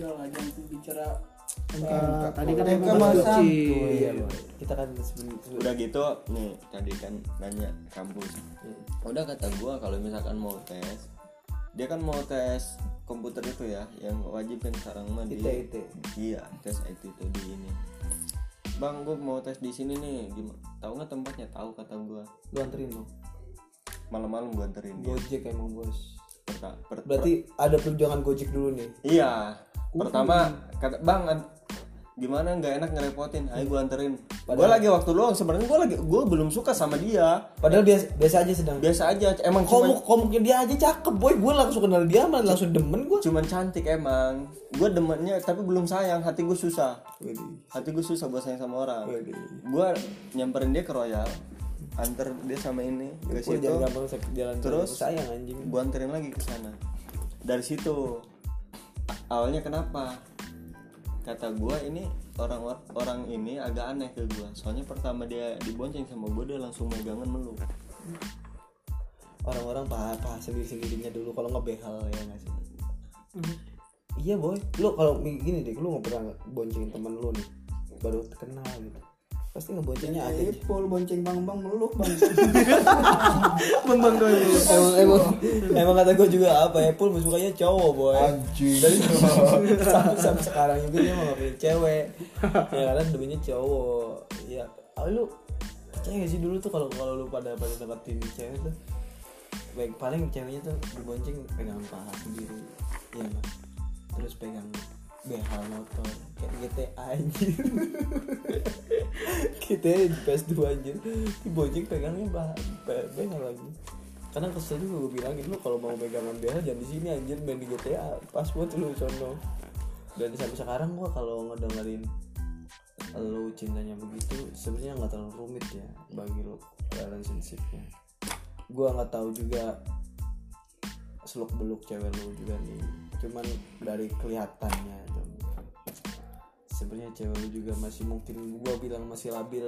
udah lah jangan bicara. Tadi kan yang masuk iya, kita kan udah gitu nih tadi kan nanya kampus. Udah kata gua kalau misalkan mau tes, dia kan mau tes komputer itu ya yang wajibin sekarang mah di IT. Iya, tes IT itu di ini. Bang, gua mau tes di sini nih. Gimana? Tahu enggak tempatnya? Tahu kata gua. Lu anterin dong. Malam-malam gua anterin dia. Gojek emang bos. Berarti ada perjuangan Gojek dulu nih. Iya. Pertama kata bang gimana nggak enak ngerepotin, ayo gue anterin. Gue lagi waktu luang sebenarnya gue belum suka sama dia. Padahal biasa aja emang komuknya dia aja cakep boy, gue langsung kenal dia malah langsung demen gue. Cuman cantik emang, gue demennya tapi belum sayang, hati gue susah buat sayang sama orang. Gue nyamperin dia ke Royal, anter dia sama ini ke situ, terus gue anterin lagi ke sana. Dari situ awalnya kenapa kata gue ini orang ini agak aneh ke gue, soalnya pertama dia dibonceng sama gue dia langsung megangan meluk. Orang-orang paham sendiri-sendirinya dulu kalau ngebehal ya nggak sih. Iya boy, lu kalau gini deh, lu nggak pernah boncengin temen lu nih baru kenal gitu pasti ngeboncengnya aja. Pol bonceng bang meluk bang. bang dulu. Emang kata gue juga apa ya Pol sukanya cowok boy. Anjing. Dari sampai sekarang juga dia mau pilih cewek. Ya karena dulunya cowok. Ya, lu percaya gak sih dulu tuh kalau lu pada deketin cewek tuh baik paling ceweknya tuh dibonceng pegang paha sendiri. Iya kan. Terus pegang behal motor kayak GTA anjir. Kita di PS2 anjir dibojek pegangnya behal lagi. Kadang kesel juga gue bilangin lu kalau mau pegangan behal jangan di sini anjir, main di GTA pas buat lu sono. Dan sampai sekarang gue kalau ngedengerin lu cintanya begitu sebenarnya nggak terlalu rumit ya bagi lu relationship-nya. Gue nggak tahu juga seluk beluk cewek lu juga nih, cuman dari kelihatannya sebenarnya cewek lu juga masih mungkin gua bilang masih labil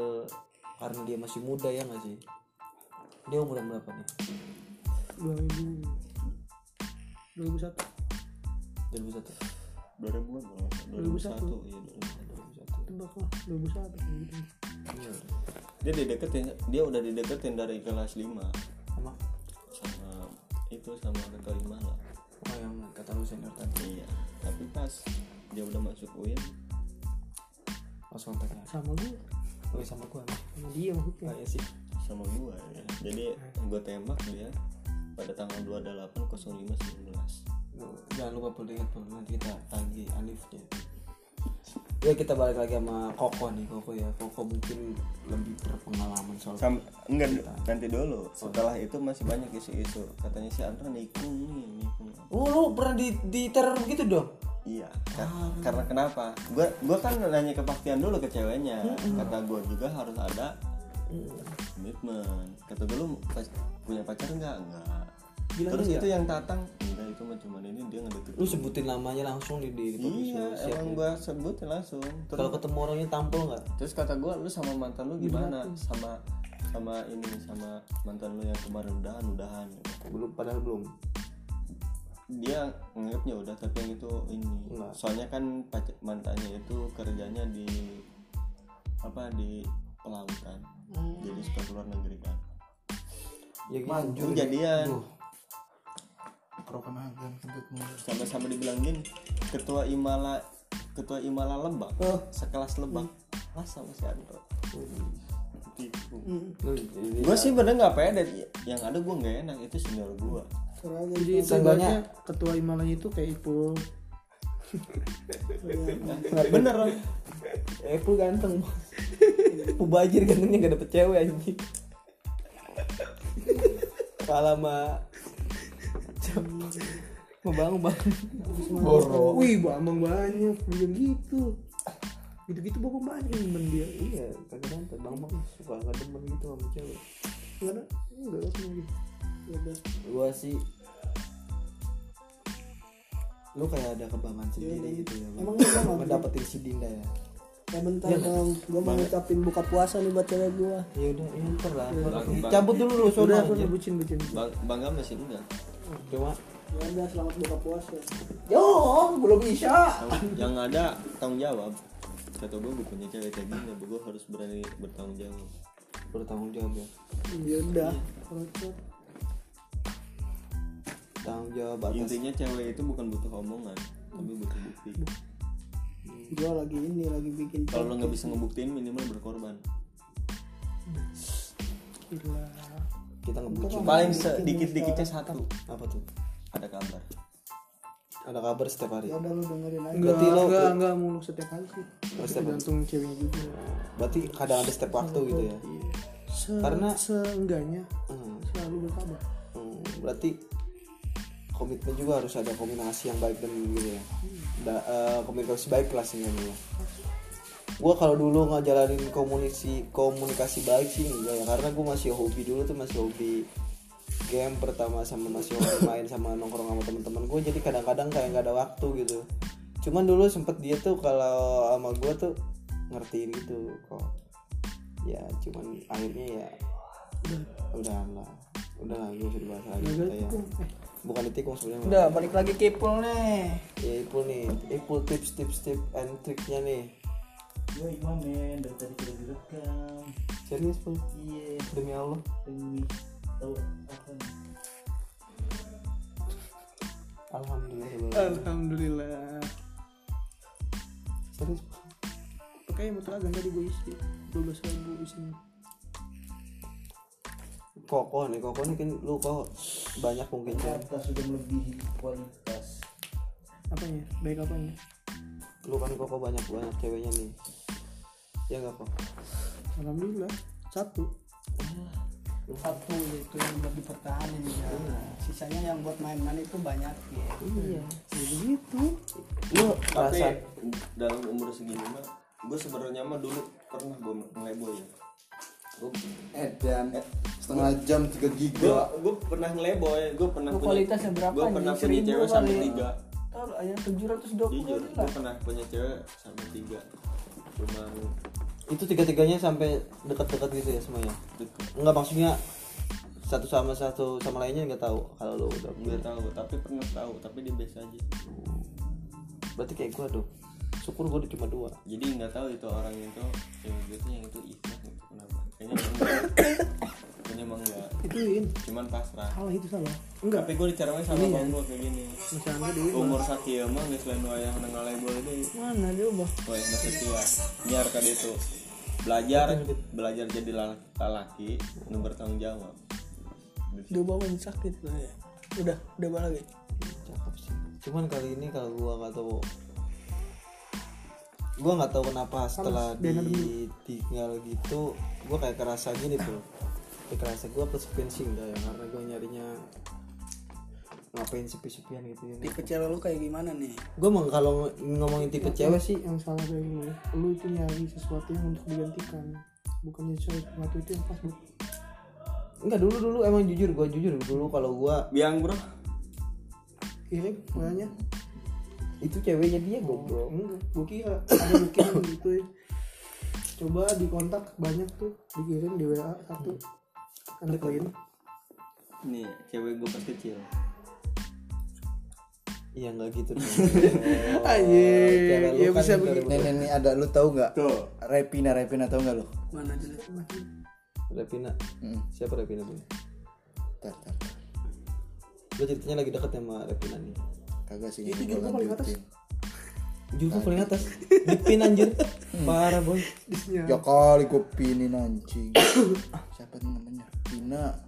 karena dia masih muda ya nggak sih. Dia umuran berapa nih? 2001 dia dideketin dari kelas 5 sama itu sama orang kelima lah. Oh yang kata lu senior tadi. Iya. Tapi pas dia udah masuk UIN pas kontaknya sama lu. Oh sama gua sama dia maksudnya. Iya sih sama gua ya. Jadi gua tembak dia pada tanggal 28/05/19. Jangan lupa perlihat nanti kita tagih Alifnya. Ya kita balik lagi sama Koko nih. Koko ya, Koko mungkin lebih berpengalaman soal enggak kita. Nanti dulu setelah itu masih banyak isu-isu katanya si Andra nikung. Oh lu pernah di teror gitu dong? Iya karena kenapa gua kan nanya kepastian dulu ke ceweknya. Kata gua juga harus ada komitmen. Kata dulu punya pacar enggak. Gila, terus itu yang Tatang enggak, itu mah cuman ini dia ngedetik. Lu sebutin namanya langsung di iya, emang gua sebutin langsung. Kalau ketemu orangnya tampol enggak? Terus kata gua, lu sama mantan lu gimana? Sama mantan lu yang kemarin udahan. Belum, padahal belum. Dia nganggapnya udah, tapi yang itu ini. Nah. Soalnya kan mantannya itu kerjanya di pelautan. Jadi suka keluar negeri kan. Ya gitu. Jadian. Sama-sama dibilang gini, ketua Imala Lembang, sekelas Lembang, lah sama si Andro. Gue sih bener nggak pede, yang ada gue nggak enak itu senior gue. Jadi sebenarnya ketua Imalanya itu kayak Ipul. Bener loh, Ipul ganteng, Pubajir gantengnya gak dapet cewek anjing. Kalah mah. Ngebang borok. Wih, bambang banyak yang gitu bambang banyak temen dia. Iya, kadang-kadang bambang suka nggak demen gitu sama cewek. Enggak lagi. Gua sih, lu kayak ada kebanggaan sendiri gitu ya. Emang mendapetin si Dinda ya. Ya bentar dong, gua mau ngucapin buka puasa nih buat cewek gua. Ya udah, entar lah. Cabut dulu lu, sudah bucin. Bangga masih enggak? Cuma ya selamat buka puasa. Yo, belum bisa. Yang ada tanggung jawab. Kata gue punya cewek kayak gini, gue harus berani bertanggung jawab ya. Ya udah. Tanggung jawab atas. Intinya cewek itu bukan butuh omongan, tapi butuh bukti. Gue lagi bikin. Kalau lo nggak bisa ngebuktiin, minimal berkorban. Gila. Kita ngebucin paling sedikit-dikitnya satu. Apa tuh? Ada kabar setiap hari. Ya udah lu dengerin aja. Enggak muluk setiap hari sih. Tergantung ceweknya juga. Berarti kadang ada setiap waktu gitu ya. Iya. Karena seenggaknya selalu berkabar. Berarti komitmen juga harus ada komunikasi yang baik dan gitu ya. Komunikasi baik kelasnya dulu. Gue kalau dulu ngejalanin komunikasi baik sih enggak ya, karena gue masih hobi dulu tuh, masih hobi game pertama sama masih hobi main sama nongkrong sama teman-teman gue, jadi kadang-kadang kayak nggak ada waktu gitu. Cuman dulu sempet dia tuh kalau sama gue tuh ngertiin gitu kok. Ya cuman akhirnya ya udah lah gue sudah bahas lagi ya. Bukan ditikung sebenarnya. Udah balik lagi ke Ipul nih. Ya Ipul nih, Ipul tips and triknya nih. Yo Imam men, dari tadi kita direkam. Serius pun? Iya. Demi Allah. Demi tahu apa? Alhamdulillah. Serius pun? Pakai motor agak tadi gue isi 12.000 isinya. Koko nih kan lu kok banyak mungkin. Kualitas sudah melebihi kualitas. Apanya? Baik apanya? Lu kan Koko banyak ceweknya nih. Ya enggak kok. Alhamdulillah satu itu yang buat dipertahankan ya. Sisanya yang buat main-main itu banyak ya. Iya. Jadi gitu. Lu rasa dalam umur segini mah gue sebenarnya mah dulu pernah gue ngeleboy ya. Setengah jam 3 giga. Gue pernah ngeleboy, gue pernah punya kualitasnya berapa? Gue pernah punya cewek sampai 3. Kalau ayam 720 lah. Gue pernah punya cewek sampai 3. Cuma itu 3-3-nya sampai dekat-dekat gitu ya semuanya. Enggak maksudnya satu sama lainnya enggak tahu. Kalau lo udah enggak tahu, tapi pernah tahu, tapi dia biasa aja. Berarti kayak gue dong. Syukur gue cuma 2. Jadi enggak tahu itu orang itu yang gitu yang itu ikhlas kenapa. Kayaknya Bukannya emang enggak. Ituin. Cuman pasrah. Salah itu salah. Enggak. Tapi gue dicaranya sama bang gue kayak gini. Misalnya dia umur sakia emang nggak selain wayang nengal label ini. Mana dia bah? Wayang sakia. Biar kali itu belajar jadi laki yang bertanggung jawab. Dia bawain sakit lah ya. Udah balik. Cakep sih. Cuman kali ini kalau gue nggak tahu kenapa setelah ditinggal gitu gue kayak kerasa gini bro, kerasa gue plus bensin dah ya, karena gue nyarinya ngapain sepi-sepian gitu ya. Tipe cewek lu kayak gimana nih? Gue mau kalau ngomongin tipe cewek sih yang salah kayak gimana? Lu itu nyari sesuatu yang untuk digantikan, bukannya sesuatu itu yang pas buat. Enggak, dulu emang jujur gue kalau gue biang bro, ini makanya. Itu ceweknya dia goblok. Enggak, gue kira ada mungkin gitu ya. Coba dikontak banyak tuh, dikirim di WA satu. Anda klien. Nih, cewek gue perkecil. Iya enggak gitu. Anjir. Iya bisa begitu. Nih ada lu tahu enggak? Tuh. Repina tahu enggak lu? Mana jelek banget. Repina. Siapa Repina tuh? Tar. Gue ceritanya lagi deket sama Repina nih. Kagak sih. Itu jilbab paling atas. Jilbab paling atas. Dipin anjir. Parah boy. Ya kali gue pinin anjing. Siapa namanya? Pina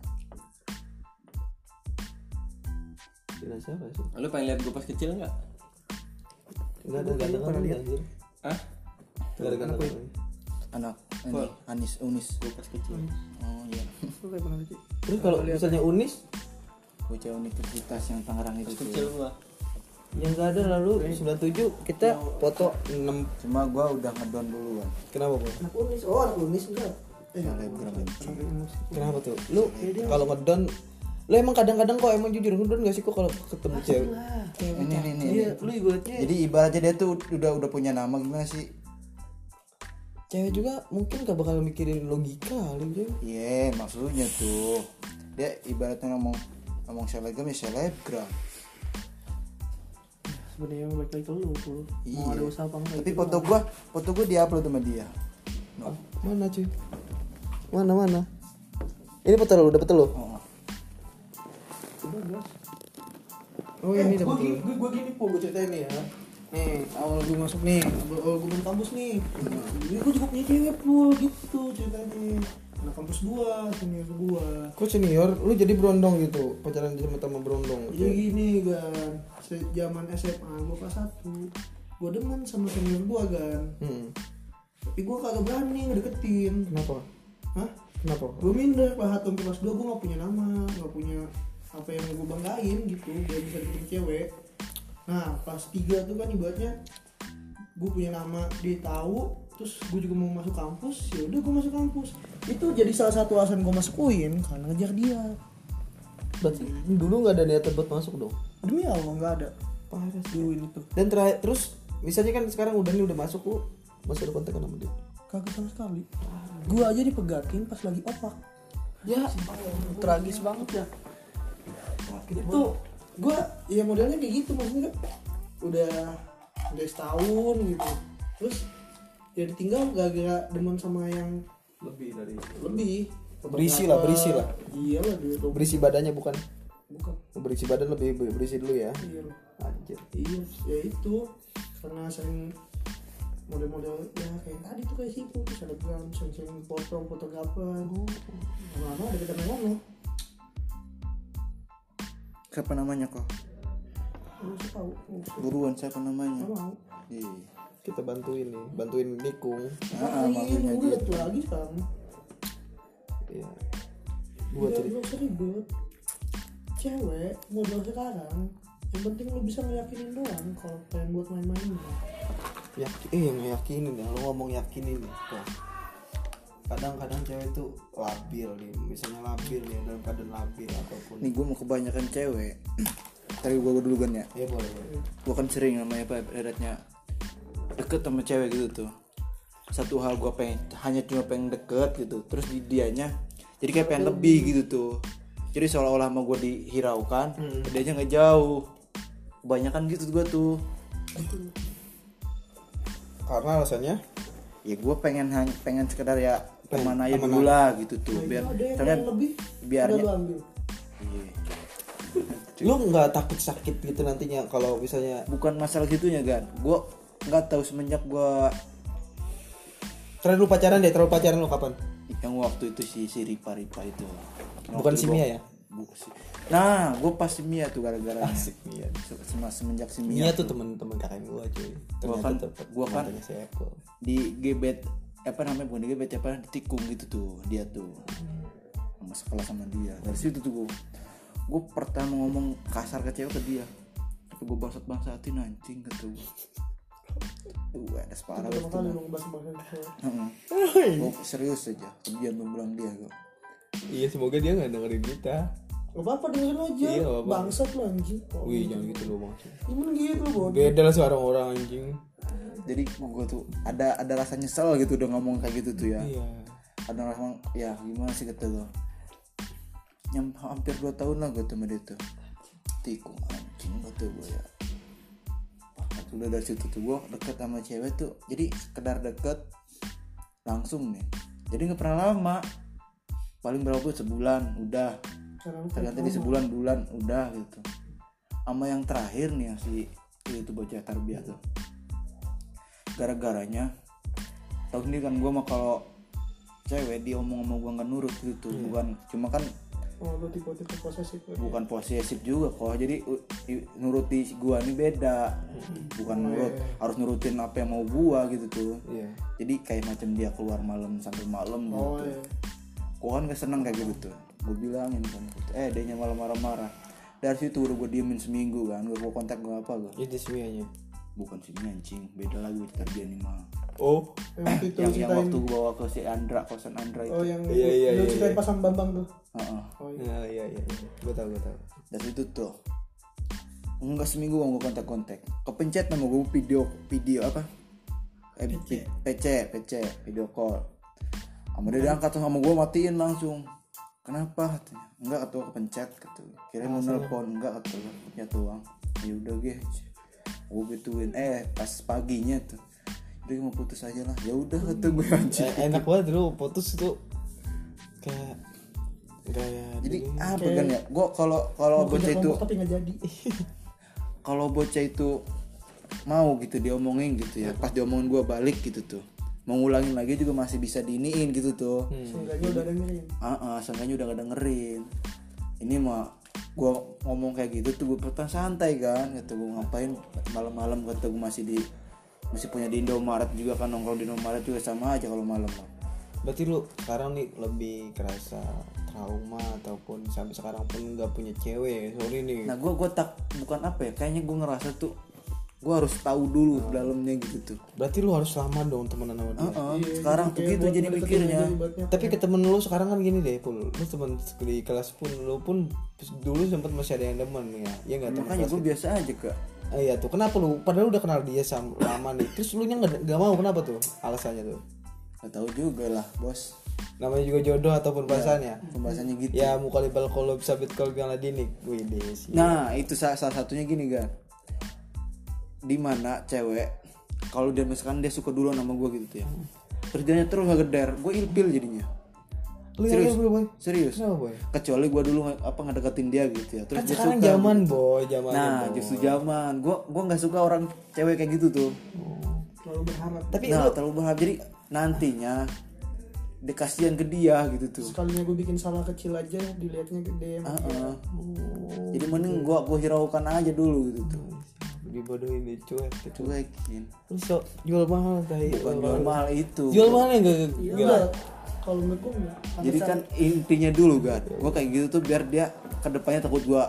siapa sih? Lu pengen lihat gue pas kecil enggak? Enggak ada gantengan anjir. Hah? Enggak gantengan. Anak ini Anis Unis gue pas kecil. Oh iya. Terus kalau misalnya Unis, bocah universitas yang Tangerang itu kecil gua. Yang enggak ada lalu 97 kita foto 6 cuma gua udah ngedown duluan. Kenapa, Bro? Anak Unis enggak. Kenapa tuh? Lu kalau ngedown lu emang kadang-kadang kok emang jujur ngedown enggak sih kok kalau ketemu cewek? Ini. Jadi ibaratnya dia tuh udah punya nama gimana sih? Cewek juga mungkin enggak bakal mikirin logika kali. Iya, maksudnya tuh dia ibaratnya ngomong selebgram ya selebgram. Sebenarnya yang baik-baik lu tuh. Mau ada usaha apa enggak? Tapi foto gua di-upload sama dia. No. Mana cuy? Mana? Ini foto lu, dapet lu. Oh. Oh, ini dapet lu. Gua gini gua ceritain nih ya. Nih, awal gua masuk nih, awal gua di kampus nih. Ini gua juga punya cewek lu gitu ceritanya. Anak kampus gua, senior gua. Kok senior? Lu jadi berondong gitu? Pacaran sama berondong? Jadi gini kan, zaman SMA gua kelas 1 gua demen sama senior gua kan. Tapi gua kagak berani ngedeketin. Kenapa? Hah? Kenapa? Gua minder pas hatam kelas 2 gua gak punya nama, gak punya apa yang gua banggain gitu. Gua bisa deketin cewek. Nah pas 3 tuh kan ibaratnya gua punya nama, dia tahu. Terus gue juga mau masuk kampus, ya udah gue masuk kampus. Itu jadi salah satu alasan gue masukin karena ngejar dia. Berarti dulu nggak ada niatan buat masuk dong? Demi Allah nggak ada. Parah dulu itu. Dan terus misalnya kan sekarang udah masuk, lu masih ada kontak sama dia? Kagak sama sekali. Gue aja dipegatin pas lagi opak. Ya tragis banget ya. Itu gue ya modelnya kayak gitu maksudnya kan udah setahun gitu. Terus ya ditinggal gara-gara demen sama yang lebih dari itu. Lebih berisi lah iyalah dia tuh berisi badannya bukan berisi badan lebih berisi dulu ya iyalah anjir iya itu karena sering model-model ya kayak tadi tuh kayak situ terus ada gram sering foto gapan lama ada kita ngomong siapa namanya kok nggak tahu buruan siapa namanya mau kita bantuin nikung. Nah, maksudnya dia tuh lagi sekarang. Iya. Gua cerita. Cewek modal sekarang, yang penting lu bisa ngeyakinin doang kalau pengen buat main-main. Ngeyakinin ya, lu ngomong yakinin ya. Kadang-kadang cewek tuh labil nih, misalnya labil ya dalam keadaan labil ataupun. Nih gua mau kebanyakan cewek. Tadi gua duluan ya. Iya boleh. Gua kan sering namanya redatnya deket sama cewek gitu tuh satu hal gue cuma pengen deket gitu terus dianya jadi kayak pengen lebih gitu tuh jadi seolah-olah mau gue dihiraukan dianya nggak jauh kebanyakan gitu gue tuh karena alasannya ya gue pengen sekedar ya teman air dulu lah gitu tuh biar ternyata biarnya lu nggak takut sakit gitu nantinya kalau misalnya bukan masalah gitunya kan gue nggak tahu semenjak gue terlalu pacaran lu kapan yang waktu itu si Ripa itu bukan si Mia ya nah gue pas si Mia tuh gara-gara asik Mia semenjak si Mia tuh temen-temen kakak gue cuy gue kan di gebet bukan di gebet tikung gitu tuh dia tuh sama sekolah sama dia dari situ tuh gue pertama ngomong kasar ke cewek ke dia tapi gue bangsat-bangsatin anjing gitu ada separah gue serius aja kemudian membelang dia gue iya semoga dia gak dengerin kita gak apa-apa dengerin aja iya, bangsat lo anjing wih jangan gitu lo maksudnya gimana gitu lo beda lah suara orang anjing jadi gue tuh ada rasa nyesel gitu udah ngomong kayak gitu tuh ya iya. Ada rasa ya gimana sih kata lo hampir 2 tahun lah gue temen dia tuh tikung anjing kata gue ya udah dari situ tuh gue deket sama cewek tuh jadi sekedar deket langsung nih jadi gak pernah lama paling berapa sebulan udah tergantung di sebulan udah gitu sama yang terakhir nih si itu bocah tarbiyah tuh gara-garanya tau sendiri kan gue mah kalau cewek dia omong sama gue gak nurut gitu yeah. Bukan cuma kan oh, lu tipe-tipe posesif bukan ya? Posesif juga kok jadi nuruti gua ini beda bukan nurut harus nurutin apa yang mau gua gitu tuh yeah. Jadi kayak macam dia keluar malam sampai malam gitu yeah. Gua kan gak seneng kayak gitu tuh gua bilangin kan dia malah marah-marah dari situ udah gua diemin seminggu kan gua kontak gua apa gua itu semuanya bukan sini anjing beda lagi terbiar nih mah oh yang waktu gua bawa ke si Andra kosan Andra itu oh yang lu iya, ceritain pas sama Bambang tuh iya. Gua tahu dari itu tuh enggak seminggu gua kontak kepencet nama gua video apa PC video call sama dia diangkat sama gua matiin langsung kenapa katanya enggak ketua kepencet gitu kira mau nelpon enggak ketua punya tuang ya udah guys gue gituin pas paginya tuh udah mau putus aja lah ya udah kata gue anjing enak banget dulu putus itu kayak gaya jadi apa kan ya gue kalau bocah itu tapi nggak jadi kalau bocah itu mau gitu diomongin gitu ya pas diomongin gue balik gitu tuh mengulangin lagi juga masih bisa diiniin gitu tuh seenggaknya udah dengerin seenggaknya udah nggak dengerin ini mah gue ngomong kayak gitu tuh gue pertama santai kan gitu gue ngapain malam-malam kata gue masih punya di Indomaret juga kan nongkrong di Indomaret juga sama aja kalau malam. Berarti lu sekarang nih lebih kerasa trauma ataupun sampai sekarang pun nggak punya cewek sorry nih. Nah gue tak bukan apa ya kayaknya gue ngerasa tuh gue harus tahu dulu dalamnya gitu tuh. Berarti lu harus lama dong temenan sama dia. Iya, sekarang tuh gitu jadi mikirnya. Tapi ke temen lu sekarang kan gini deh Pul. Lu temen di kelas pun lu pun dulu sempat masih ada yang demen ya. Ya enggak makanya gue biasa aja Kak. Iya tuh kenapa lu padahal udah kenal dia sama lama nih. Terus lu nya enggak mau kenapa tuh? Alasannya tuh. Enggak tahu juga lah, Bos. Namanya juga jodoh ataupun pembahasannya. Ya, pembahasannya gitu. Ya mukalibal qalb sabit qalb yang ladinik. Wih deh. Nah, itu salah satunya gini kan. Dimana cewek kalau dia misalkan dia suka duluan sama gue gitu tuh ya terus dia terus gak geder gue ilpil jadinya serius boy. Kecuali gue dulu ngedeketin dia gitu ya terus dia suka zaman gitu. Justru zaman gue nggak suka orang cewek kayak gitu tuh terlalu berharap tapi terlalu berharap jadi nantinya dikasihan ke dia gitu tuh sekalinya gue bikin salah kecil aja dilihatnya gede jadi mending gue hiraukan aja dulu gitu tuh dibodohin dicuekin terus jual mahal tadi jual mahal yang gak kalau menurut gue jadi kan intinya dulu kan gue kayak gitu tuh biar dia kedepannya takut gue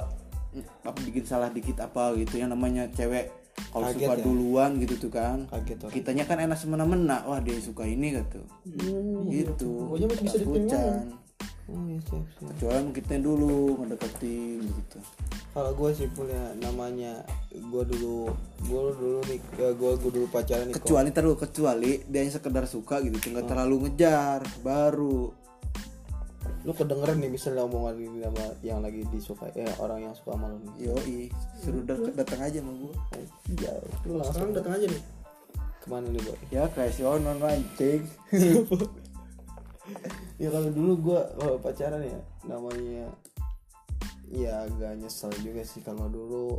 bikin salah dikit apa gitu yang namanya cewek kalau suka duluan gitu tuh kan kitanya kan enak semena-mena wah dia suka ini gitu pokoknya masih bisa ditengahin kecuali kita dulu mendekati gitu. Kalau gue sih punya namanya gue dulu pacaran nih. Kecuali dia hanya sekedar suka gitu, nggak terlalu ngejar baru. Lu kedengeran nih misalnya omongan ini sama yang lagi disuka orang yang suka malu. Yoi, suruh datang aja sama gue. Jauh. Langsung datang aja nih. Kemana nih boy? Ya kayak si Onon anjing. Ya kalau dulu gue kalau pacaran ya namanya ya agak nyesel juga sih kalau dulu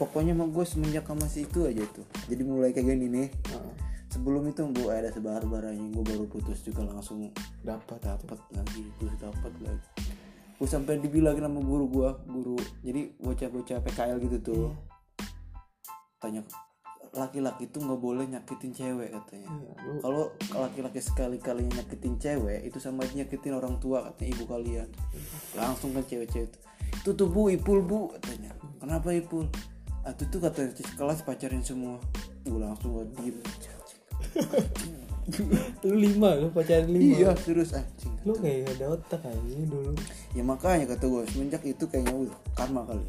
pokoknya mah gue semenjak sama si itu aja tuh. Jadi mulai kayak gini nih. Sebelum itu gue ada sebar-baranya, gue baru putus juga langsung dapat lagi. Gue sampai dibilangin sama guru gue, jadi bocah-bocah PKL gitu tuh. Tanya, laki-laki tuh nggak boleh nyakitin cewek katanya. Kalau laki-laki sekali-kalinya nyakitin cewek, itu sama aja nyakitin orang tua katanya, ibu kalian. Langsung kan cewek-cewek itu tuh bu, ipul bu katanya. Kenapa ipul? Itu tuh katanya kelas pacarin semua. Gue langsung gak diem. Lu pacaran 5. Iya serius anjing. Lu kayak ada otak aja dulu. Ya makanya kata gue semenjak itu kayaknya karma kali.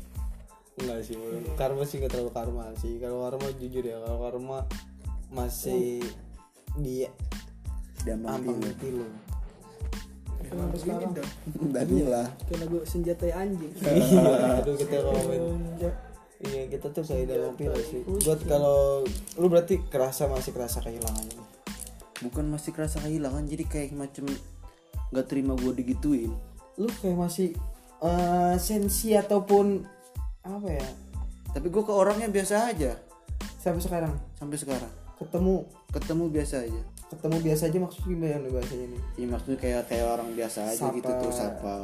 Enggak sih, karma sih gak terlalu karma sih. Kalau karma jujur ya, kalau karma masih dia ambil mati lu. Kenapa sekarang? Danilah. Karena gue senjatai anjing. Aduh kita komen. Iya kita tuh saya udah ngopi sih. Buat kalau lu berarti masih kerasa kehilangan. Bukan masih kerasa kehilangan, jadi kayak macam nggak terima gue digituin. Lu kayak masih sensi ataupun apa ya? Tapi gue ke orangnya biasa aja. Sampai sekarang. Ketemu biasa aja. Ketemu biasa aja maksudnya gimana bahasanya nih? Iya maksudnya kayak orang biasa aja sapa. Gitu tuh sapa.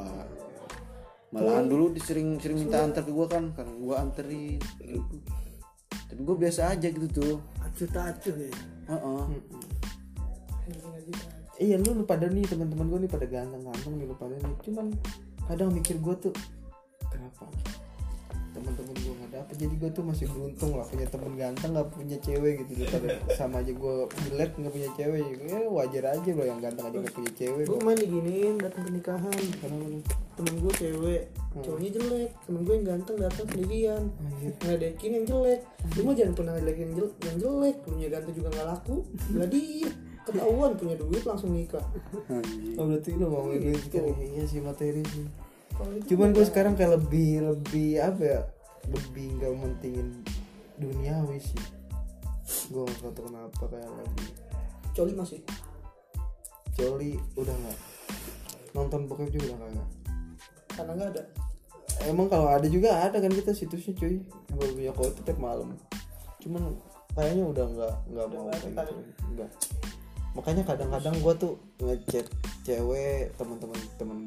Malahan dulu sering minta antar ke gue kan, karena gue anterin gitu. Tapi gue biasa aja gitu tuh. Acuh ya. Iya lu pada nih teman-teman gue nih pada ganteng-ganteng nih lu pada nih. Cuman kadang mikir gue tuh kenapa teman-teman gue nggak dapet. Jadi gue tuh masih beruntung lah punya teman ganteng nggak punya cewek gitu. Sama aja gue jelek nggak punya cewek. Ya wajar aja loh yang ganteng aja nggak punya cewek. Gue main diginiin datang pernikahan karena temen gue cewek, cowoknya jelek, temen gue yang ganteng datang sendirian, ngeledekin yang jelek. Lu mah jangan pernah ngeledekin yang jelek, punya ganteng juga nggak laku. Jadi ketahuan punya duit langsung nikah. Oh berarti lu mau ngelihat kan? Iya sih materi sih. Cuman gue sekarang kayak lebih apa ya? Lebih nggak mentingin duniawi sih. Gue nggak tahu kenapa kayak lagi. Coli masih? Coli udah nggak. Nonton bokep juga udah nggak. Karena nggak ada. Emang kalau ada juga ada kan kita situsnya cuy. Baru punya kau tiap malam. Cuman kayaknya udah nggak mau gitu. Enggak. Makanya kadang-kadang gue tuh ngechat cewek teman-teman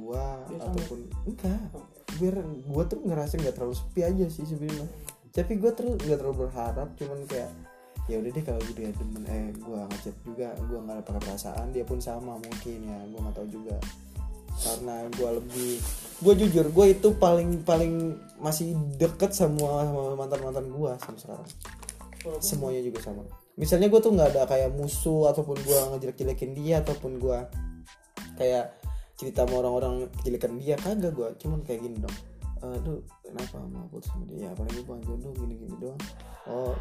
gue ataupun enggak. Biar gue tuh ngerasa nggak terlalu sepi aja sih sebenarnya. Tapi gue terus nggak terlalu berharap. Cuman kayak ya udah deh kalau dia demen gue ngechat juga. Gue nggak ada pakai perasaan. Dia pun sama mungkin ya. Gue nggak tahu juga. Karena gue jujur gue itu paling masih deket sama mantan gue sampai sekarang. Semuanya juga sama. Misalnya gue tuh nggak ada kayak musuh ataupun gue ngejelek-jelekin dia ataupun gue kayak cerita sama orang-orang jelekan dia, kagak. Gue cuman kayak gini dong, aduh kenapa mau putus sama dia? Ya paling gue jodoh gini-gini doang. Oh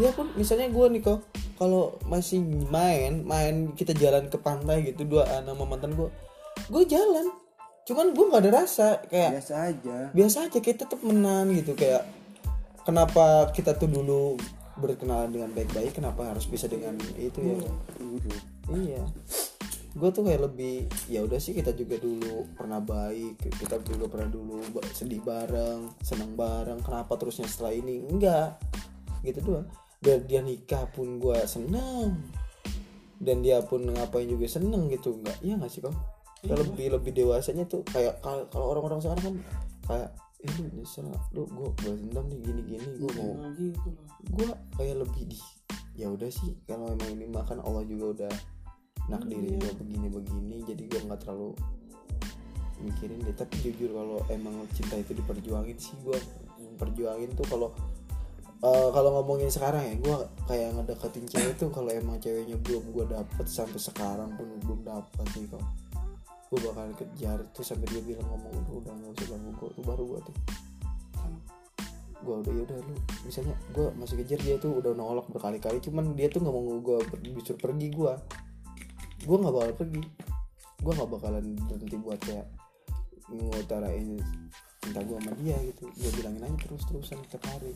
dia pun misalnya gue nih kok kalau masih main kita jalan ke pantai gitu dua nama mantan gue jalan, cuman gue nggak ada rasa kayak biasa aja kayak tetap menang gitu. Kayak kenapa kita tuh dulu berkenalan dengan baik-baik, kenapa harus bisa dengan itu ya? Iya, gue tuh kayak lebih ya udah sih kita juga dulu pernah baik, kita juga pernah dulu sedih bareng, senang bareng, kenapa terusnya setelah ini enggak gitu doang. Dan dia nikah pun gue seneng dan dia pun ngapain juga seneng gitu, enggak? Iya nggak sih kok? Lebih dewasanya tuh kayak kalau orang-orang sekarang kan kayak ini nyesel lu gue balas dendam nih gini gue mau gitu. Gue kayak lebih di ya udah sih kalau emang ini makan Allah juga udah nakdirin gue begini jadi gue nggak terlalu mikirin deh. Tapi jujur kalau emang cinta itu diperjuangin sih, gue perjuangin tuh. Kalau ngomongin sekarang ya, gue kayak ngedeketin cewek tuh kalau emang ceweknya belum gue dapet sampai sekarang pun belum dapet sih kok. Gue bakal kejar tuh sampai dia bilang ngomong udah nggak usah ganggu gue tuh baru gue tuh gue udah yaudah lu misalnya gue masih kejar dia tuh udah nolak berkali-kali cuman dia tuh nggak mau gue disuruh pergi. Gue nggak bakal pergi, gue nggak bakalan berhenti buat kayak ngutarain cinta gue sama dia gitu. Gue bilangin aja terus-terusan tiap hari.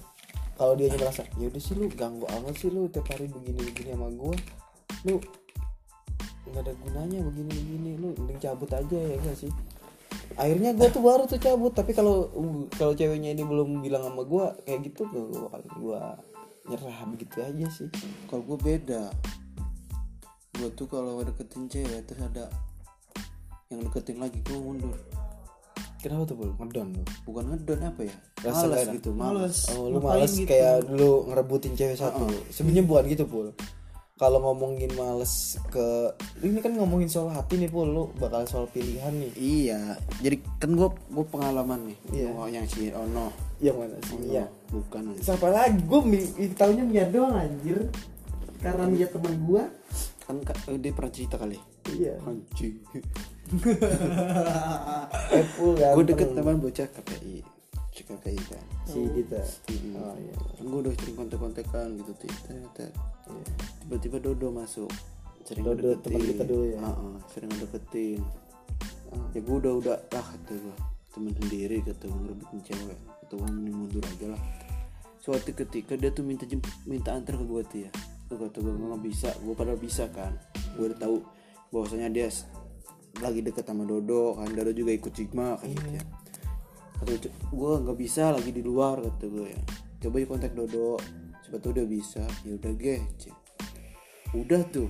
Kalau dia merasa yaudah sih lu ganggu amat sih lu tiap hari begini-begini sama gue, lu nggak ada gunanya begini-begini, lu mending cabut aja ya nggak sih. Akhirnya gue tuh baru tuh cabut, tapi kalau ceweknya ini belum bilang sama gue kayak gitu, gue nyerah begitu aja sih. Kalau gue beda, gue tuh kalau deketin cewek terus ada yang deketin lagi gue mundur. Kenapa tuh bro? Ngedon lu? Bukan ngedon, apa ya? Malas gitu, malas. Oh, lu malas gitu. Kayak dulu ngerebutin cewek satu. Sebenarnya bukan gitu, Pul. Kalau ngomongin malas ke, ini kan ngomongin soal hati nih, Pul. Lu bakal soal pilihan nih. Iya. Jadi kan gua pengalaman nih. Yeah. Oh, yang si Ono. Yang mana sih? Ono. Iya. Bukan. Siapa lagi? Gua taunya dia doang anjir. Karena dia teman gua. Kan dia pernah cerita kali. Iya. Anjir. Gue deket teman bocah KPI kan si Dita. Oh iya, gue udah sering kontak-kontakan gitu tuh. Tiba-tiba Dodo masuk, sering Dodo teman kita dulu ya. Sering deketin. Ya gue udah lah kata gue, teman sendiri kata gue, ngerebutin cewek kata gue, mundur aja lah. Suatu ketika dia tuh minta antar ke gue tuh ya, kata gue nggak bisa. Gue padahal bisa kan, gue udah tahu bahwasanya dia lagi deket sama Dodo kan, Dodo juga ikut Sigma kayak gitu ya. Kata gue nggak bisa, lagi di luar kata gue ya. Coba ya kontak Dodo, coba tuh udah bisa. Ya udah gece, udah tuh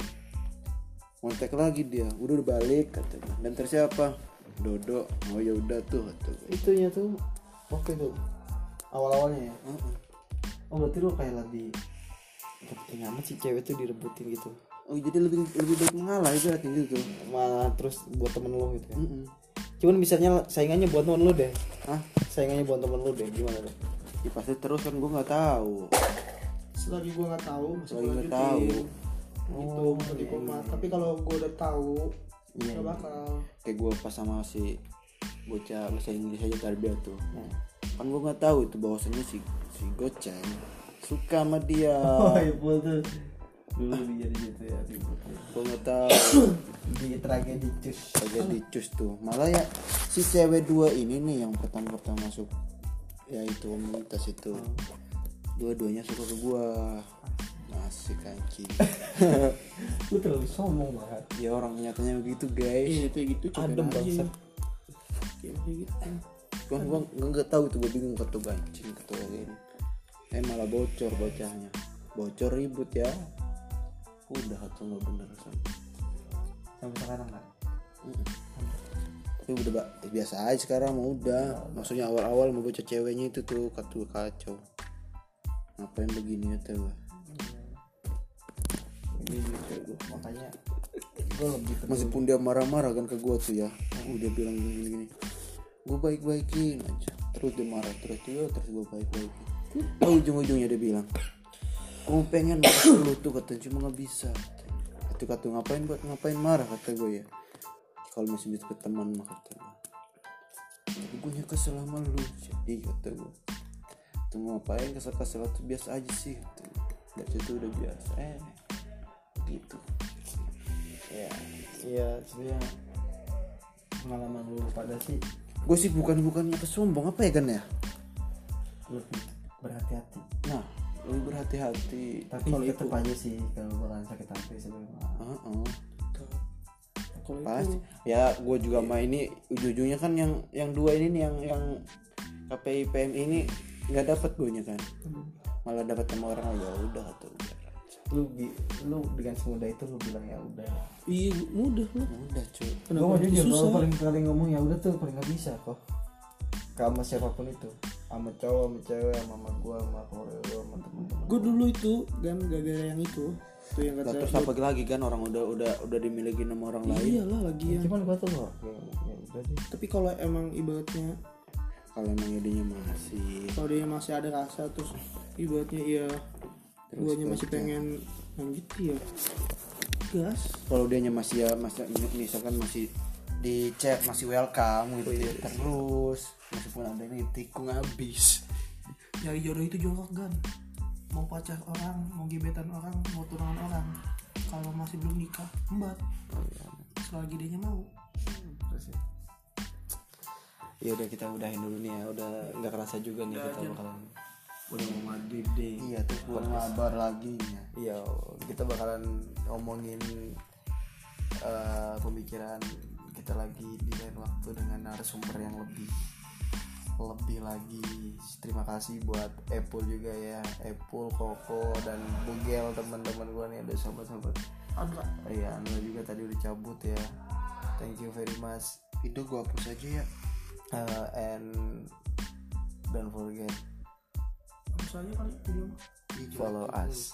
kontak lagi dia, udah balik kata gue. Dan tersiapa Dodo, oh ya udah tuh kata gue. Itunya tuh waktu itu awal-awalnya ya. Oh berarti lo kayak lagi kepengen amat si cewek tuh direbutin gitu. Oh jadi lebih baik mengalah itu artinya gitu. Malah terus buat temen lo gitu ya. Cuman misalnya saingannya buat temen lo deh. Saingannya buat temen lo deh gimana deh? Ya pasti terus kan, gue nggak tahu. Selagi gue nggak tahu, selagi nggak tahu. Itu di komat. Tapi kalau gue udah tahu, nggak bakal. Kayak gue pas sama si bocah bahasa Inggris aja Tarbiyah tuh. Kan gue nggak tahu itu bahwasanya si Goceng suka sama dia. Oh iya betul. Dulu jadi gitu ya, gue nggak tahu. Di tragedi cus tuh malah ya si cewek dua ini nih yang pertama masuk ya itu komunitas itu, dua-duanya suka ke gue. Masih kancing. Lu terlalu sombong banget ya, orang nyatanya begitu guys. Iya gitu, adem banget gitu. Gue nggak tahu tuh, gue bingung ketua kancing ketua ini malah bocor ribut ya. Udah atau nggak bener sampai sekarang kan? Tapi udah biasa aja sekarang mau udah. Maksudnya awal-awal mau bocah ceweknya itu tuh kacau. Ngapain begini ya tuh? Makanya meskipun dia marah-marah kan ke gue tuh ya, udah bilang gini-gini, gue baik-baikin aja. Terus dia marah terus gue baik-baikin. Ujung-ujungnya dia bilang, aku pengen marah lu tuh katanya, cuma nggak bisa. Kata ngapain buat ngapain marah kata gue ya. Kalau masih bisa berteman mah kata gue. Tapi gue nya kesel sama lu jadi kata gue. Tuh ngapain kesel tuh biasa aja sih. Dari situ udah biasa. Gitu. Iya sebenarnya pengalaman lu pada sih. Gue sih bukannya kesombong apa ya kan ya. Lebih berhati-hati. Nah. Lebih berhati-hati. Tapi kalau tetap itu aja sih kalau bukan sakit hati sebenarnya. Pas itu, ya gue juga sama ini ujung-ujungnya kan yang dua ini nih yang KPI PM ini nggak dapat gue nya kan. Malah dapat sama orang ya udah atau udah. Lu dengan semudah itu lu bilang ya udah. Iya mudah cuy. Gue mau jujur kalau paling kali ngomong ya udah tuh paling nggak bisa kok. Sama siapapun itu, sama cowok, sama cewek, sama mama gue, sama koreo, sama temen-temen gue dulu itu kan gara-gara yang itu yang kata terus apa lagi kan orang udah dimiliki sama orang lain. Iyalah lagi ya. Cuman gue tuh loh. Ya udah deh. Tapi kalau emang ibaratnya kalau emang idenya masih ada rasa terus ibaratnya ya duanya masih pengen gitu ya gas. Kalau dianya masih ya misalkan masih di chat masih welcome gitu ya, terus meskipun ada yang tikung habis. Nyari jodoh itu jorok kan, mau pacar orang, mau gebetan orang, mau tunangan orang. Kalau masih belum nikah embat. Selagi dia mau. Ya udah kita udahin dulu nih ya, udah nggak kerasa juga nih kita bakalan udah mau maghrib deh. Iya tuh kurang kabar lagi ya. Iya kita bakalan ngomongin pemikiran kita lagi di lain waktu dengan narasumber yang lebih lagi. Terima kasih buat Apple juga ya, Apple, Koko, dan Bugel, teman-teman gue nih, ada sahabat-sahabat Andra. Iya, Andra juga tadi udah cabut ya. Thank you very much. Itu gue hapus aja ya. And don't forget, hapus aja kali video. Follow us.